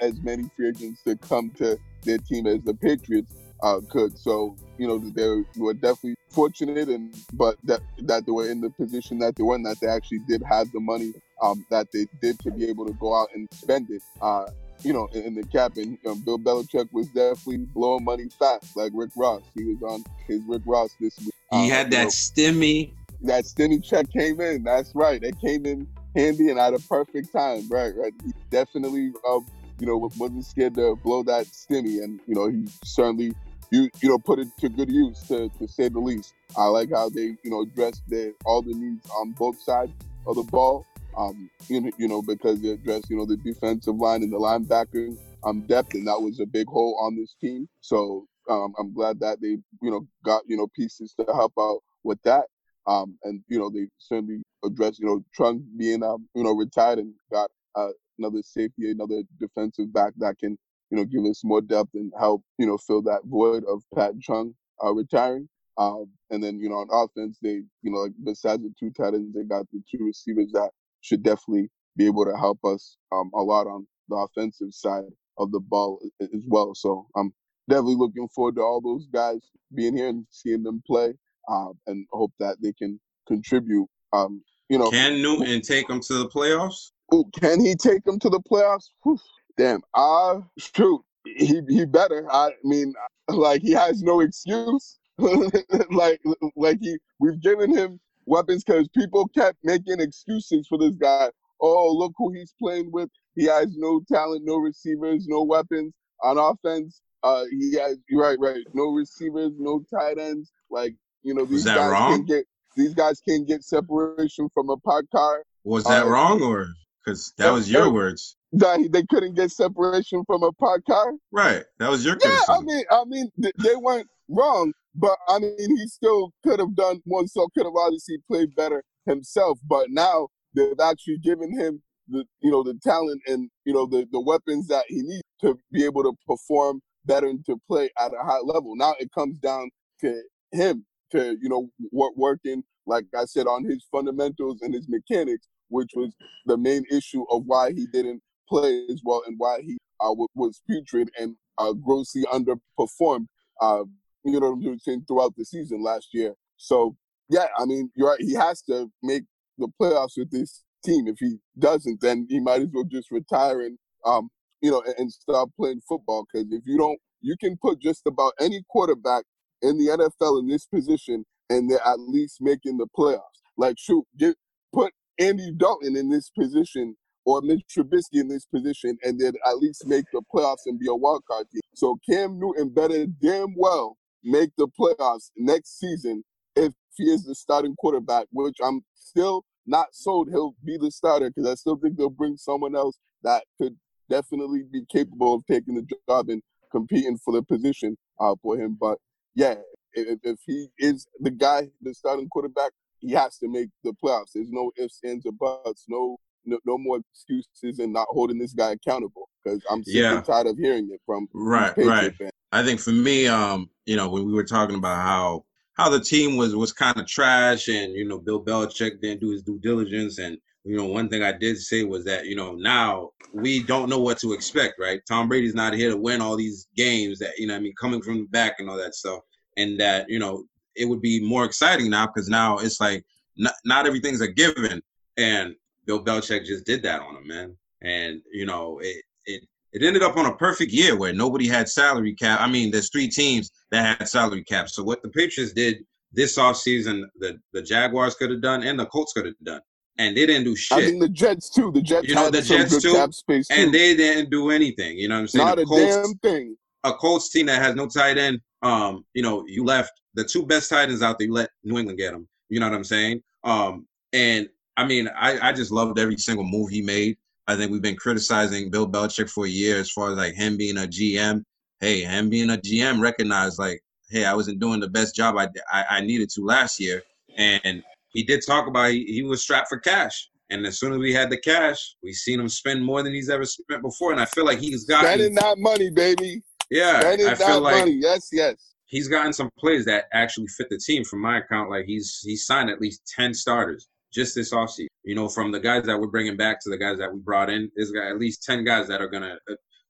as many free agents to come to their team as the Patriots could. So, they were definitely fortunate, but that they were in the position that they were in, that they actually did have the money that they did to be able to go out and spend it, in the cap. And Bill Belichick was definitely blowing money fast, like Rick Ross. He was on his Rick Ross this week. He had that stimmy. That stimmy check came in. That's right. It came in handy and at a perfect time. Right. He definitely, wasn't scared to blow that stimmy, and he certainly, put it to good use, to say the least. I like how they, addressed all the needs on both sides of the ball. Because they addressed, the defensive line and the linebacker depth, and that was a big hole on this team. So I'm glad that they, got, pieces to help out with that. And, they certainly addressed, Trunk being, retired, and got another safety, another defensive back that can, give us more depth and help, fill that void of Pat Chung retiring. And then, on offense, they, besides the two tight ends, they got the two receivers that should definitely be able to help us a lot on the offensive side of the ball as well. So I'm definitely looking forward to all those guys being here and seeing them play. And hope that they can contribute. Can Newton take them to the playoffs? Ooh, can he take them to the playoffs? Whew, damn. Shoot. He better. I mean, he has no excuse. We've given him weapons, because people kept making excuses for this guy. Oh, look who he's playing with. He has no talent, no receivers, no weapons on offense. He has no receivers, no tight ends. These guys wrong? These guys can't get separation from a pod car. Was that wrong, or because that was your words? That they couldn't get separation from a pod car. Right, that was your criticism. Yeah, I mean, they weren't wrong, but I mean, he still could have done more. So could have obviously played better himself. But now they've actually given him the the talent and the weapons that he needs to be able to perform better and to play at a high level. Now it comes down to him to working, like I said, on his fundamentals and his mechanics, which was the main issue of why he didn't play as well and why he was putrid and grossly underperformed throughout the season last year. So yeah, I mean, you're right, he has to make the playoffs with this team. If he doesn't, then he might as well just retire and and start playing football, because if you don't, you can put just about any quarterback in the NFL in this position, and they're at least making the playoffs. Put Andy Dalton in this position or Mitch Trubisky in this position, and they'd at least make the playoffs and be a wild card team. So Cam Newton better damn well make the playoffs next season if he is the starting quarterback, which I'm still not sold he'll be the starter, because I still think they'll bring someone else that could definitely be capable of taking the job and competing for the position for him. But yeah, if he is the guy, the starting quarterback, he has to make the playoffs. There's no ifs, ands, or buts. No more excuses, and not holding this guy accountable, because I'm sick and tired of hearing it from Patriot fans. I think for me, when we were talking about how the team was kind of trash, and Bill Belichick didn't do his due diligence, and you know, one thing I did say was that, you know, now we don't know what to expect, right? Tom Brady's not here to win all these games that, you know what I mean, coming from the back and all that stuff. And that, you know, it would be more exciting now because now it's like not everything's a given. And Bill Belichick just did that on him, man. And, you know, it ended up on a perfect year where nobody had salary cap. I mean, there's three teams that had salary cap. So what the Patriots did this offseason, the Jaguars could have done and the Colts could have done. And they didn't do shit. I mean, the Jets, too. The Jets, you know, the Jets too, cap space, too. And they didn't do anything. You know what I'm saying? Not a damn thing. A Colts team that has no tight end, you know, you left the two best tight ends out there. You let New England get them. You know what I'm saying? And, I mean, I just loved every single move he made. I think we've been criticizing Bill Belichick for a year as far as, like, him being a GM. Hey, him being a GM recognized, like, hey, I wasn't doing the best job I needed to last year. And he did talk about he was strapped for cash. And as soon as we had the cash, we seen him spend more than he's ever spent before. And I feel like he's gotten – spending that money, baby. Yeah. Spending that money. Yes, yes. He's gotten some plays that actually fit the team. From my account, like, he signed at least 10 starters just this offseason. You know, from the guys that we're bringing back to the guys that we brought in, there's got at least 10 guys that are going to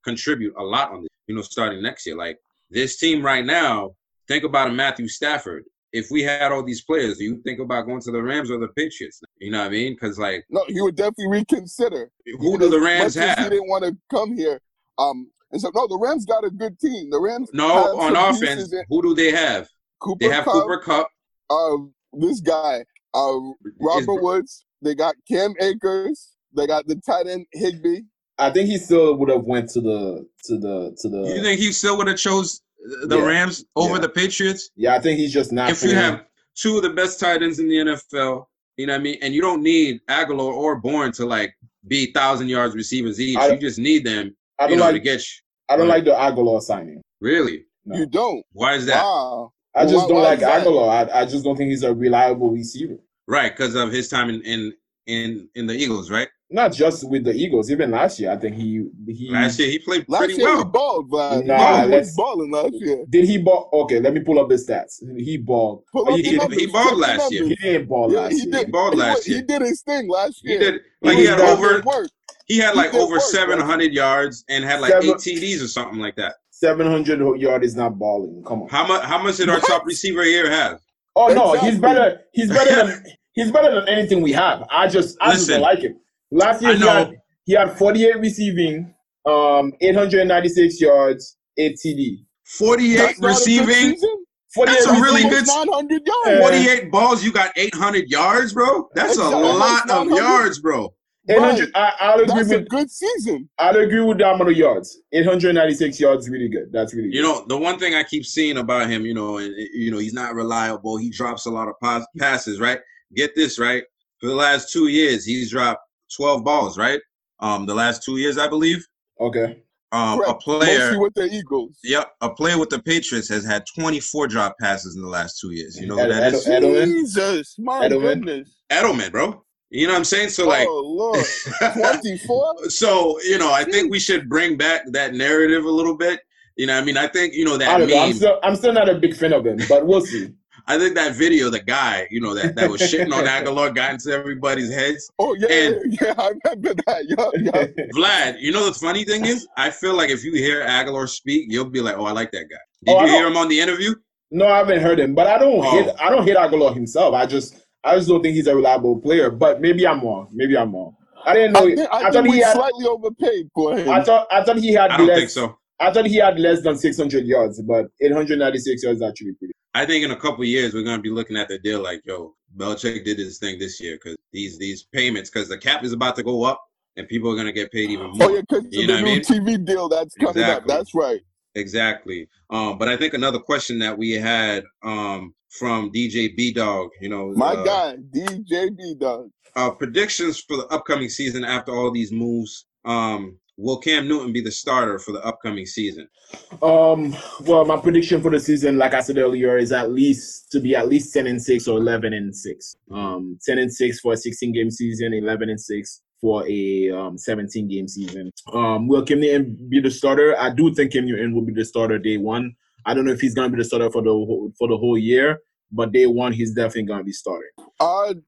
contribute a lot on this, you know, starting next year. Like, this team right now, think about a Matthew Stafford. If we had all these players, do you think about going to the Rams or the Patriots? You know what I mean? Because, like – no, you would definitely reconsider. Who do the Rams have? He didn't want to come here. And so, no, the Rams got a good team. The Rams – no, on offense, who do they have? They have Cooper Kupp. This guy, Robert Woods. They got Cam Akers. They got the tight end Higbee. I think he still would have went to the. You think he still would have chose the Rams over the Patriots? Yeah, I think he's just not. If you have two of the best tight ends in the NFL, you know what I mean, and you don't need Aguilar or Bourne to like be 1,000 yards receivers each. You just need them. I don't like to get you. I don't like the Aguilar signing. Really? No. You don't. Why is that? Wow. I just don't like Aguilar. I just don't think he's a reliable receiver. Right, because of his time in the Eagles, right? Not just with the Eagles. Even last year, I think he last year he played pretty well. Last year he balled, but he was balling last year. Did he ball? Okay, let me pull up the stats. He balled. He balled last year. He didn't ball last year. He balled last year. He did his thing last year. He did. Like, he had over 700 yards and had like 8 TDs or something like that. 700 yard is not balling. Come on. How much did our top receiver here have? Oh no, exactly. He's better than anything we have. I just don't like him. Last year he had 48 receiving, 896 yards, 8 TD. 48 receiving. 48 that's a really good 900 yards. 48 balls. You got 800 yards, bro. That's a lot of yards, bro. 800. I'll agree that's with a good season. I'll agree with that amount of yards. 896 yards, really good. That's really good. You know, the one thing I keep seeing about him, you know, and you know, he's not reliable. He drops a lot of passes, right? Get this, right? For the last 2 years, he's dropped 12 balls, right? The last 2 years, I believe. Okay. A player mostly with the Eagles. Yep, a player with the Patriots has had 24 drop passes in the last 2 years. You know who that is? Edelman. Jesus, my goodness. Edelman, bro. You know what I'm saying? So, like, oh, Lord. 24? So, you know, I think we should bring back that narrative a little bit. You know what I mean? I think, you know, that meme. I'm still not a big fan of him, but we'll see. I think that video, the guy, you know, that was shitting on Aguilar got into everybody's heads. Oh, yeah, I remember that. Yeah. Vlad, you know the funny thing is? I feel like if you hear Aguilar speak, you'll be like, oh, I like that guy. Did you hear him on the interview? No, I haven't heard him, but I don't hate Aguilar himself. I just don't think he's a reliable player, but maybe I'm wrong. I didn't know. I thought he had slightly overpaid for him. I thought he had. I don't think so. I thought he had less than 600 yards, but 896 yards is actually pretty. I think in a couple of years we're gonna be looking at the deal like, yo, Belichick did his thing this year because these payments, because the cap is about to go up and people are gonna get paid even more. Oh yeah, because the new TV deal that's coming up. That's right. Exactly. But I think another question that we had from DJ B-Dog, you know. My guy, DJ B-Dog. Predictions for the upcoming season after all these moves. Will Cam Newton be the starter for the upcoming season? Well, my prediction for the season, like I said earlier, is at least 10-6 or 11-6. 10-6 for a 16-game season, 11-6. For a 17-game season. Will Cam Newton be the starter? I do think Cam Newton will be the starter day one. I don't know if he's going to be the starter for the whole year, but day one, he's definitely going to be starting.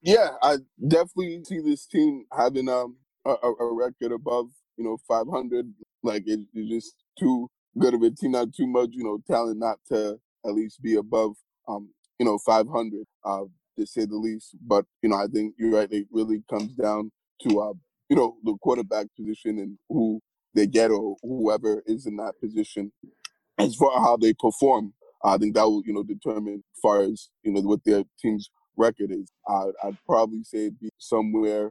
Yeah, I definitely see this team having a record above, 500. Like, it's just too good of a team, not too much, talent not to at least be above, 500, to say the least. But, I think you're right. It really comes down to, the quarterback position and who they get or whoever is in that position. As far as how they perform, I think that will, determine as far as, what their team's record is. I'd probably say it'd be somewhere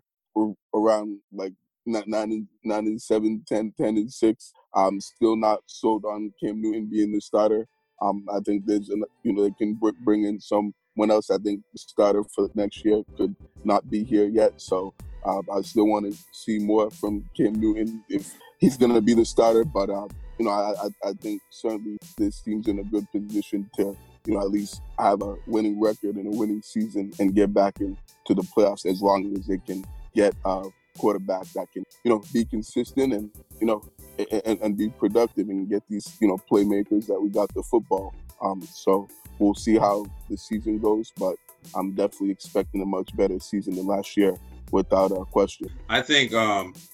around like 9-7, 10-6. I'm still not sold on Cam Newton being the starter. I think there's, they can bring in someone else. I think the starter for next year could not be here yet. So I still want to see more from Cam Newton if he's going to be the starter. But, I think certainly this team's in a good position to, at least have a winning record and a winning season and get back into the playoffs as long as they can get a quarterback that can, be consistent and, and be productive and get these, playmakers that we got the football. So we'll see how the season goes, but I'm definitely expecting a much better season than last year without a question. I think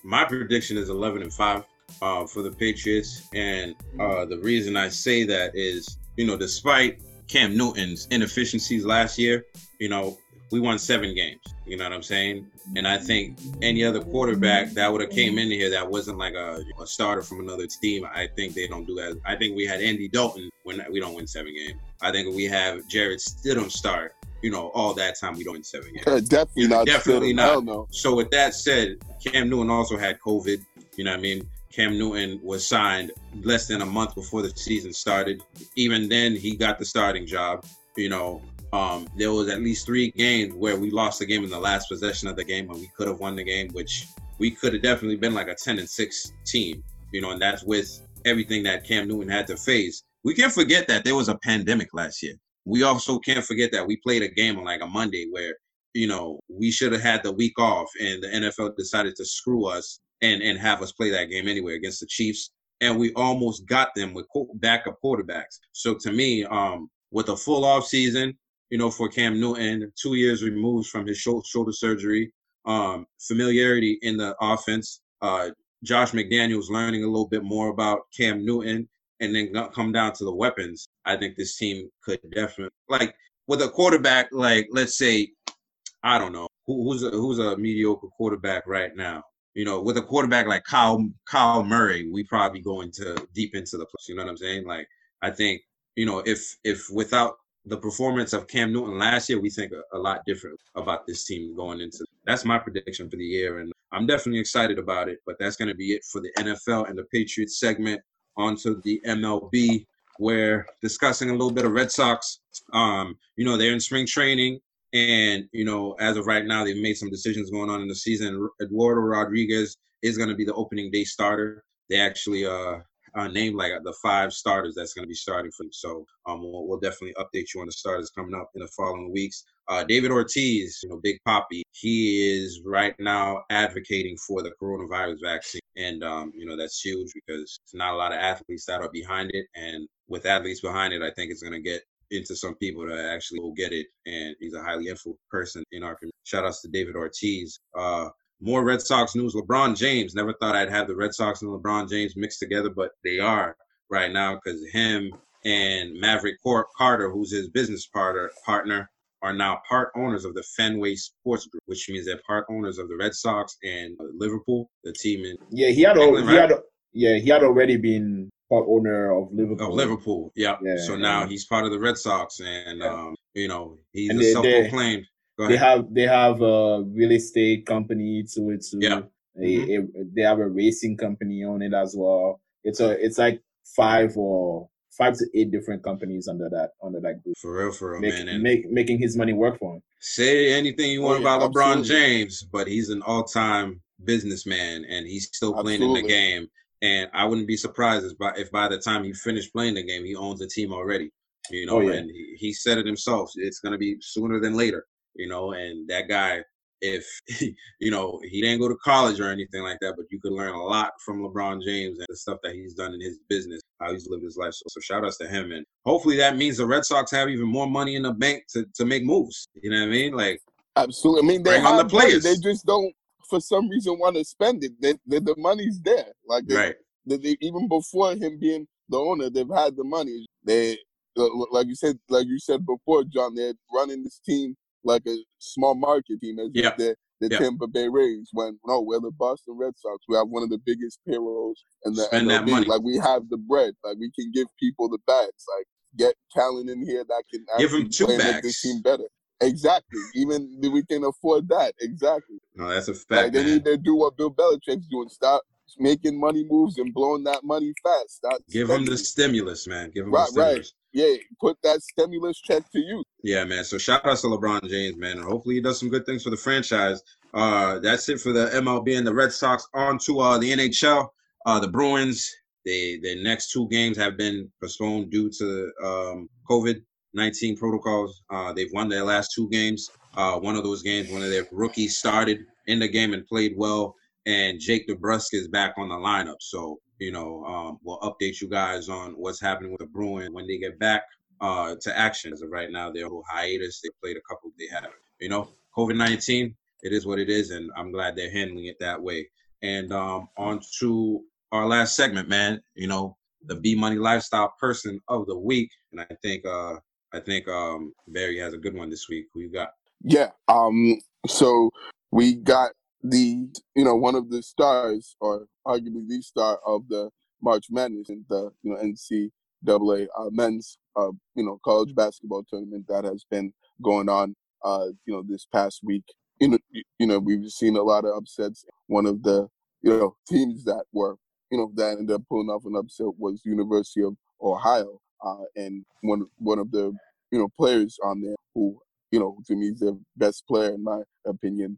my prediction is 11-5. For the Patriots, and the reason I say that is, despite Cam Newton's inefficiencies last year, we won 7 games. You know what I'm saying? And I think any other quarterback that would have came in here that wasn't like a starter from another team, I think they don't do that. I think we had Andy Dalton when we don't win 7 games. I think we have Jared Stidham start. All that time we don't win 7 games. Definitely not. Definitely Stidham. Not. Hell no. So with that said, Cam Newton also had COVID. You know what I mean? Cam Newton was signed less than a month before the season started. Even then, he got the starting job. There was at least 3 games where we lost the game in the last possession of the game when we could have won the game, which we could have definitely been like a 10-6 team, and that's with everything that Cam Newton had to face. We can't forget that there was a pandemic last year. We also can't forget that we played a game on like a Monday where, we should have had the week off and the NFL decided to screw us and have us play that game anyway against the Chiefs. And we almost got them with backup quarterbacks. So to me, with a full off season, for Cam Newton, 2 years removed from his shoulder surgery, familiarity in the offense, Josh McDaniels learning a little bit more about Cam Newton, and then come down to the weapons. I think this team could definitely, like with a quarterback, like let's say, I don't know, who's a mediocre quarterback right now? With a quarterback like Kyle Murray, we probably go deep into the playoffs. You know what I'm saying? Like, I think, if without the performance of Cam Newton last year, we think a lot different about this team going into. That's my prediction for the year, and I'm definitely excited about it. But that's going to be it for the NFL and the Patriots segment. Onto the MLB, where discussing a little bit of Red Sox. They're in spring training. And, as of right now, they've made some decisions going on in the season. Eduardo Rodriguez is going to be the opening day starter. They actually named like the 5 starters that's going to be starting for them. So we'll definitely update you on the starters coming up in the following weeks. David Ortiz, Big Papi, he is right now advocating for the coronavirus vaccine. And, that's huge because it's not a lot of athletes that are behind it. And with athletes behind it, I think it's going to get into some people that actually will get it, and he's a highly influential person in our community. Shout outs to David Ortiz. More Red Sox news. LeBron James. Never thought I'd have the Red Sox and LeBron James mixed together, but they are right now because him and Maverick Carter, who's his business partner, are now part owners of the Fenway Sports Group, which means they're part owners of the Red Sox and Liverpool, the team in England, right? He had already been part owner of Liverpool. Yeah. So now he's part of the Red Sox, and he's a self-proclaimed. They have real estate company to it too. Yeah. They have a racing company on it as well. It's like 5 to 8 different companies under that group. For real, man. And making his money work for him. Say anything you want about LeBron James, but he's an all-time businessman, and he's still playing in the game. And I wouldn't be surprised if by the time he finished playing the game, he owns a team already, and he said it himself. It's going to be sooner than later, and that guy if, you know, he didn't go to college or anything like that, but you could learn a lot from LeBron James and the stuff that he's done in his business, how he's lived his life. So shout outs to him. And hopefully that means the Red Sox have even more money in the bank to make moves. You know what I mean? Like, absolutely. I mean, they bring on the players. They just don't, for some reason, want to spend it. The money's there. Like, they, even before him being the owner, they've had the money. They, like you said before, John, they're running this team like a small market team, as the Tampa Bay Rays. We're the Boston Red Sox. We have one of the biggest payrolls in the spend MLB. That money. Like, we have the bread. Like, we can give people the bags. Like, get talent in here that can give them two bags. Make this team better. Exactly. Even we can afford that. Exactly. No, that's a fact. Like, they need to do what Bill Belichick's doing. Stop making money moves and blowing that money fast. Stop give spending. Him the stimulus, man. Give him the stimulus. Right. Yeah, put that stimulus check to you. Yeah, man. So shout out to LeBron James, man. And hopefully he does some good things for the franchise. That's it for the MLB and the Red Sox. On to the NHL. The Bruins, their next two games have been postponed due to COVID-19 protocols. They've won their last two games. One of those games, one of their rookies started in the game and played well. And Jake DeBrusk is back on the lineup. So, you know, we'll update you guys on what's happening with the Bruins when they get back to action. As of right now, they're on hiatus. They played a couple. They had, you know, COVID-19. It is what it is, and I'm glad they're handling it that way. And on to our last segment, man. You know, the B Money Lifestyle Person of the Week, and I think Barry has a good one this week. Who you got? Yeah. So we got one of the stars, or arguably the star of the March Madness and the NCAA men's college basketball tournament that has been going on this past week. We've seen a lot of upsets. One of the teams that were that ended up pulling off an upset was University of Ohio, and one of the players on there who to me is the best player in my opinion.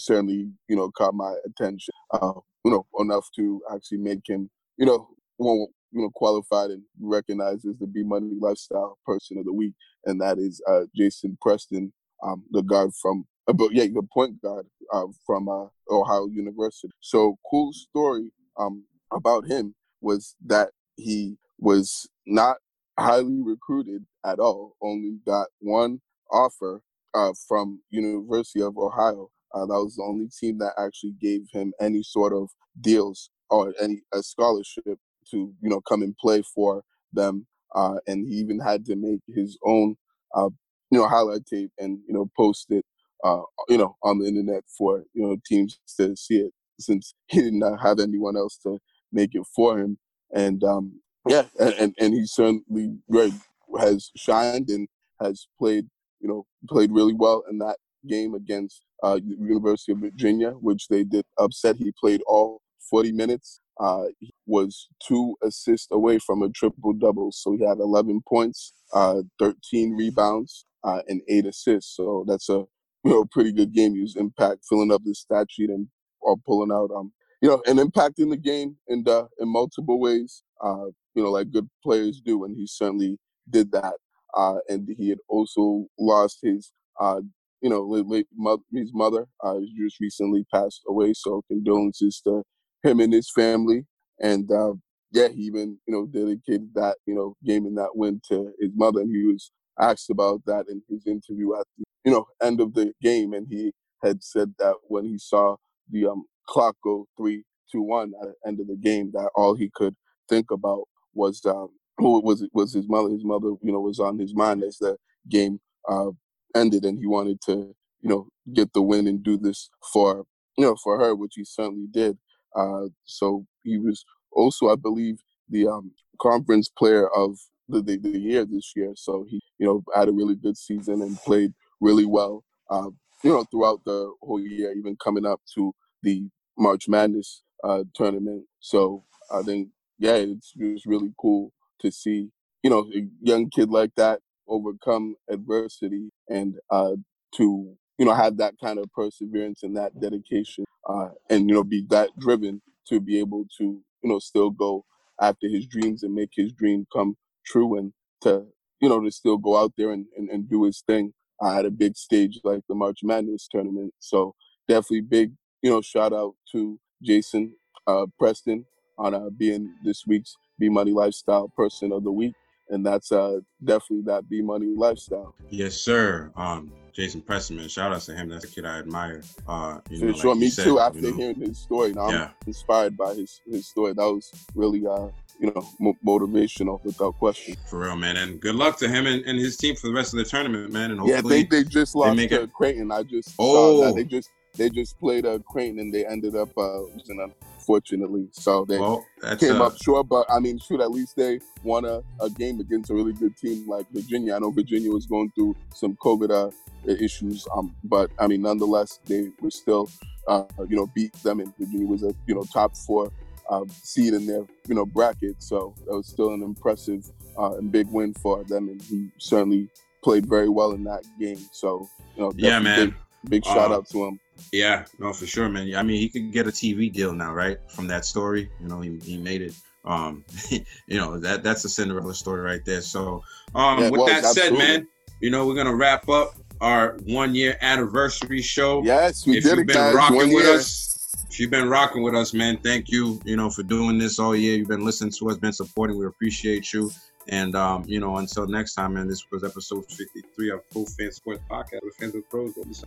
Certainly, caught my attention, enough to actually make him, qualified and recognized as the B Money Lifestyle Person of the Week, and that is Jason Preston, the point guard from Ohio University. So, cool story about him was that he was not highly recruited at all. Only got one offer from University of Ohio. That was the only team that actually gave him any sort of deals or a scholarship to, come and play for them. And he even had to make his own, highlight tape and, post it, on the internet for, teams to see it, since he did not have anyone else to make it for him. And, and he certainly has shined and has played really well in that game against University of Virginia, which they did upset. He played all 40 minutes. He was 2 assists away from a triple-double, so he had 11 points, 13 rebounds, and 8 assists. So that's a pretty good game. He was impact, filling up the stat sheet and or pulling out and impacting the game in multiple ways. Like good players do, and he certainly did that. And he had also lost his. His mother just recently passed away, so condolences to him and his family. And he even dedicated that game and that win to his mother. And he was asked about that in his interview at the end of the game, and he had said that when he saw the clock go 3-1 at the end of the game, that all he could think about was who was his mother. His mother was on his mind as the game ended, and he wanted to get the win and do this for for her, which he certainly did. So he was also, I believe, the conference player of the year this year. So he had a really good season and played really well throughout the whole year, even coming up to the March Madness tournament. So I think it was really cool to see a young kid like that overcome adversity and to have that kind of perseverance and that dedication and be that driven to be able to still go after his dreams and make his dream come true, and to to still go out there and do his thing I had a big stage like the March Madness tournament. So definitely big, shout out to Jason Preston on being this week's B Money Lifestyle Person of the Week. And that's definitely that B Money Lifestyle. Yes, sir. Jason Preston, man, shout out to him. That's a kid I admire. Hearing his story, I'm inspired by his story. That was really, motivational without question. For real, man. And good luck to him and his team for the rest of the tournament, man. And hopefully I think they just lost to Creighton. I just saw that. They just played Creighton and they ended up losing, unfortunately. So they came up short, but at least they won a game against a really good team like Virginia. I know Virginia was going through some COVID issues, but nonetheless, they were still, beat them, and Virginia was a top four seed in their bracket. So that was still an impressive and big win for them, and he certainly played very well in that game. So yeah, man. Big shout out to him. Yeah, no, for sure, man. He could get a TV deal now, right? From that story, he made it. That's a Cinderella story right there. So, said, man, we're gonna wrap up our 1 year anniversary show. Yes, we did it, guys. If you've been rocking with us, man, thank you. For doing this all year, you've been listening to us, been supporting. We appreciate you. And, until next time, man, this was episode 53 of Pro Fan Sports Podcast with Fans of Pros.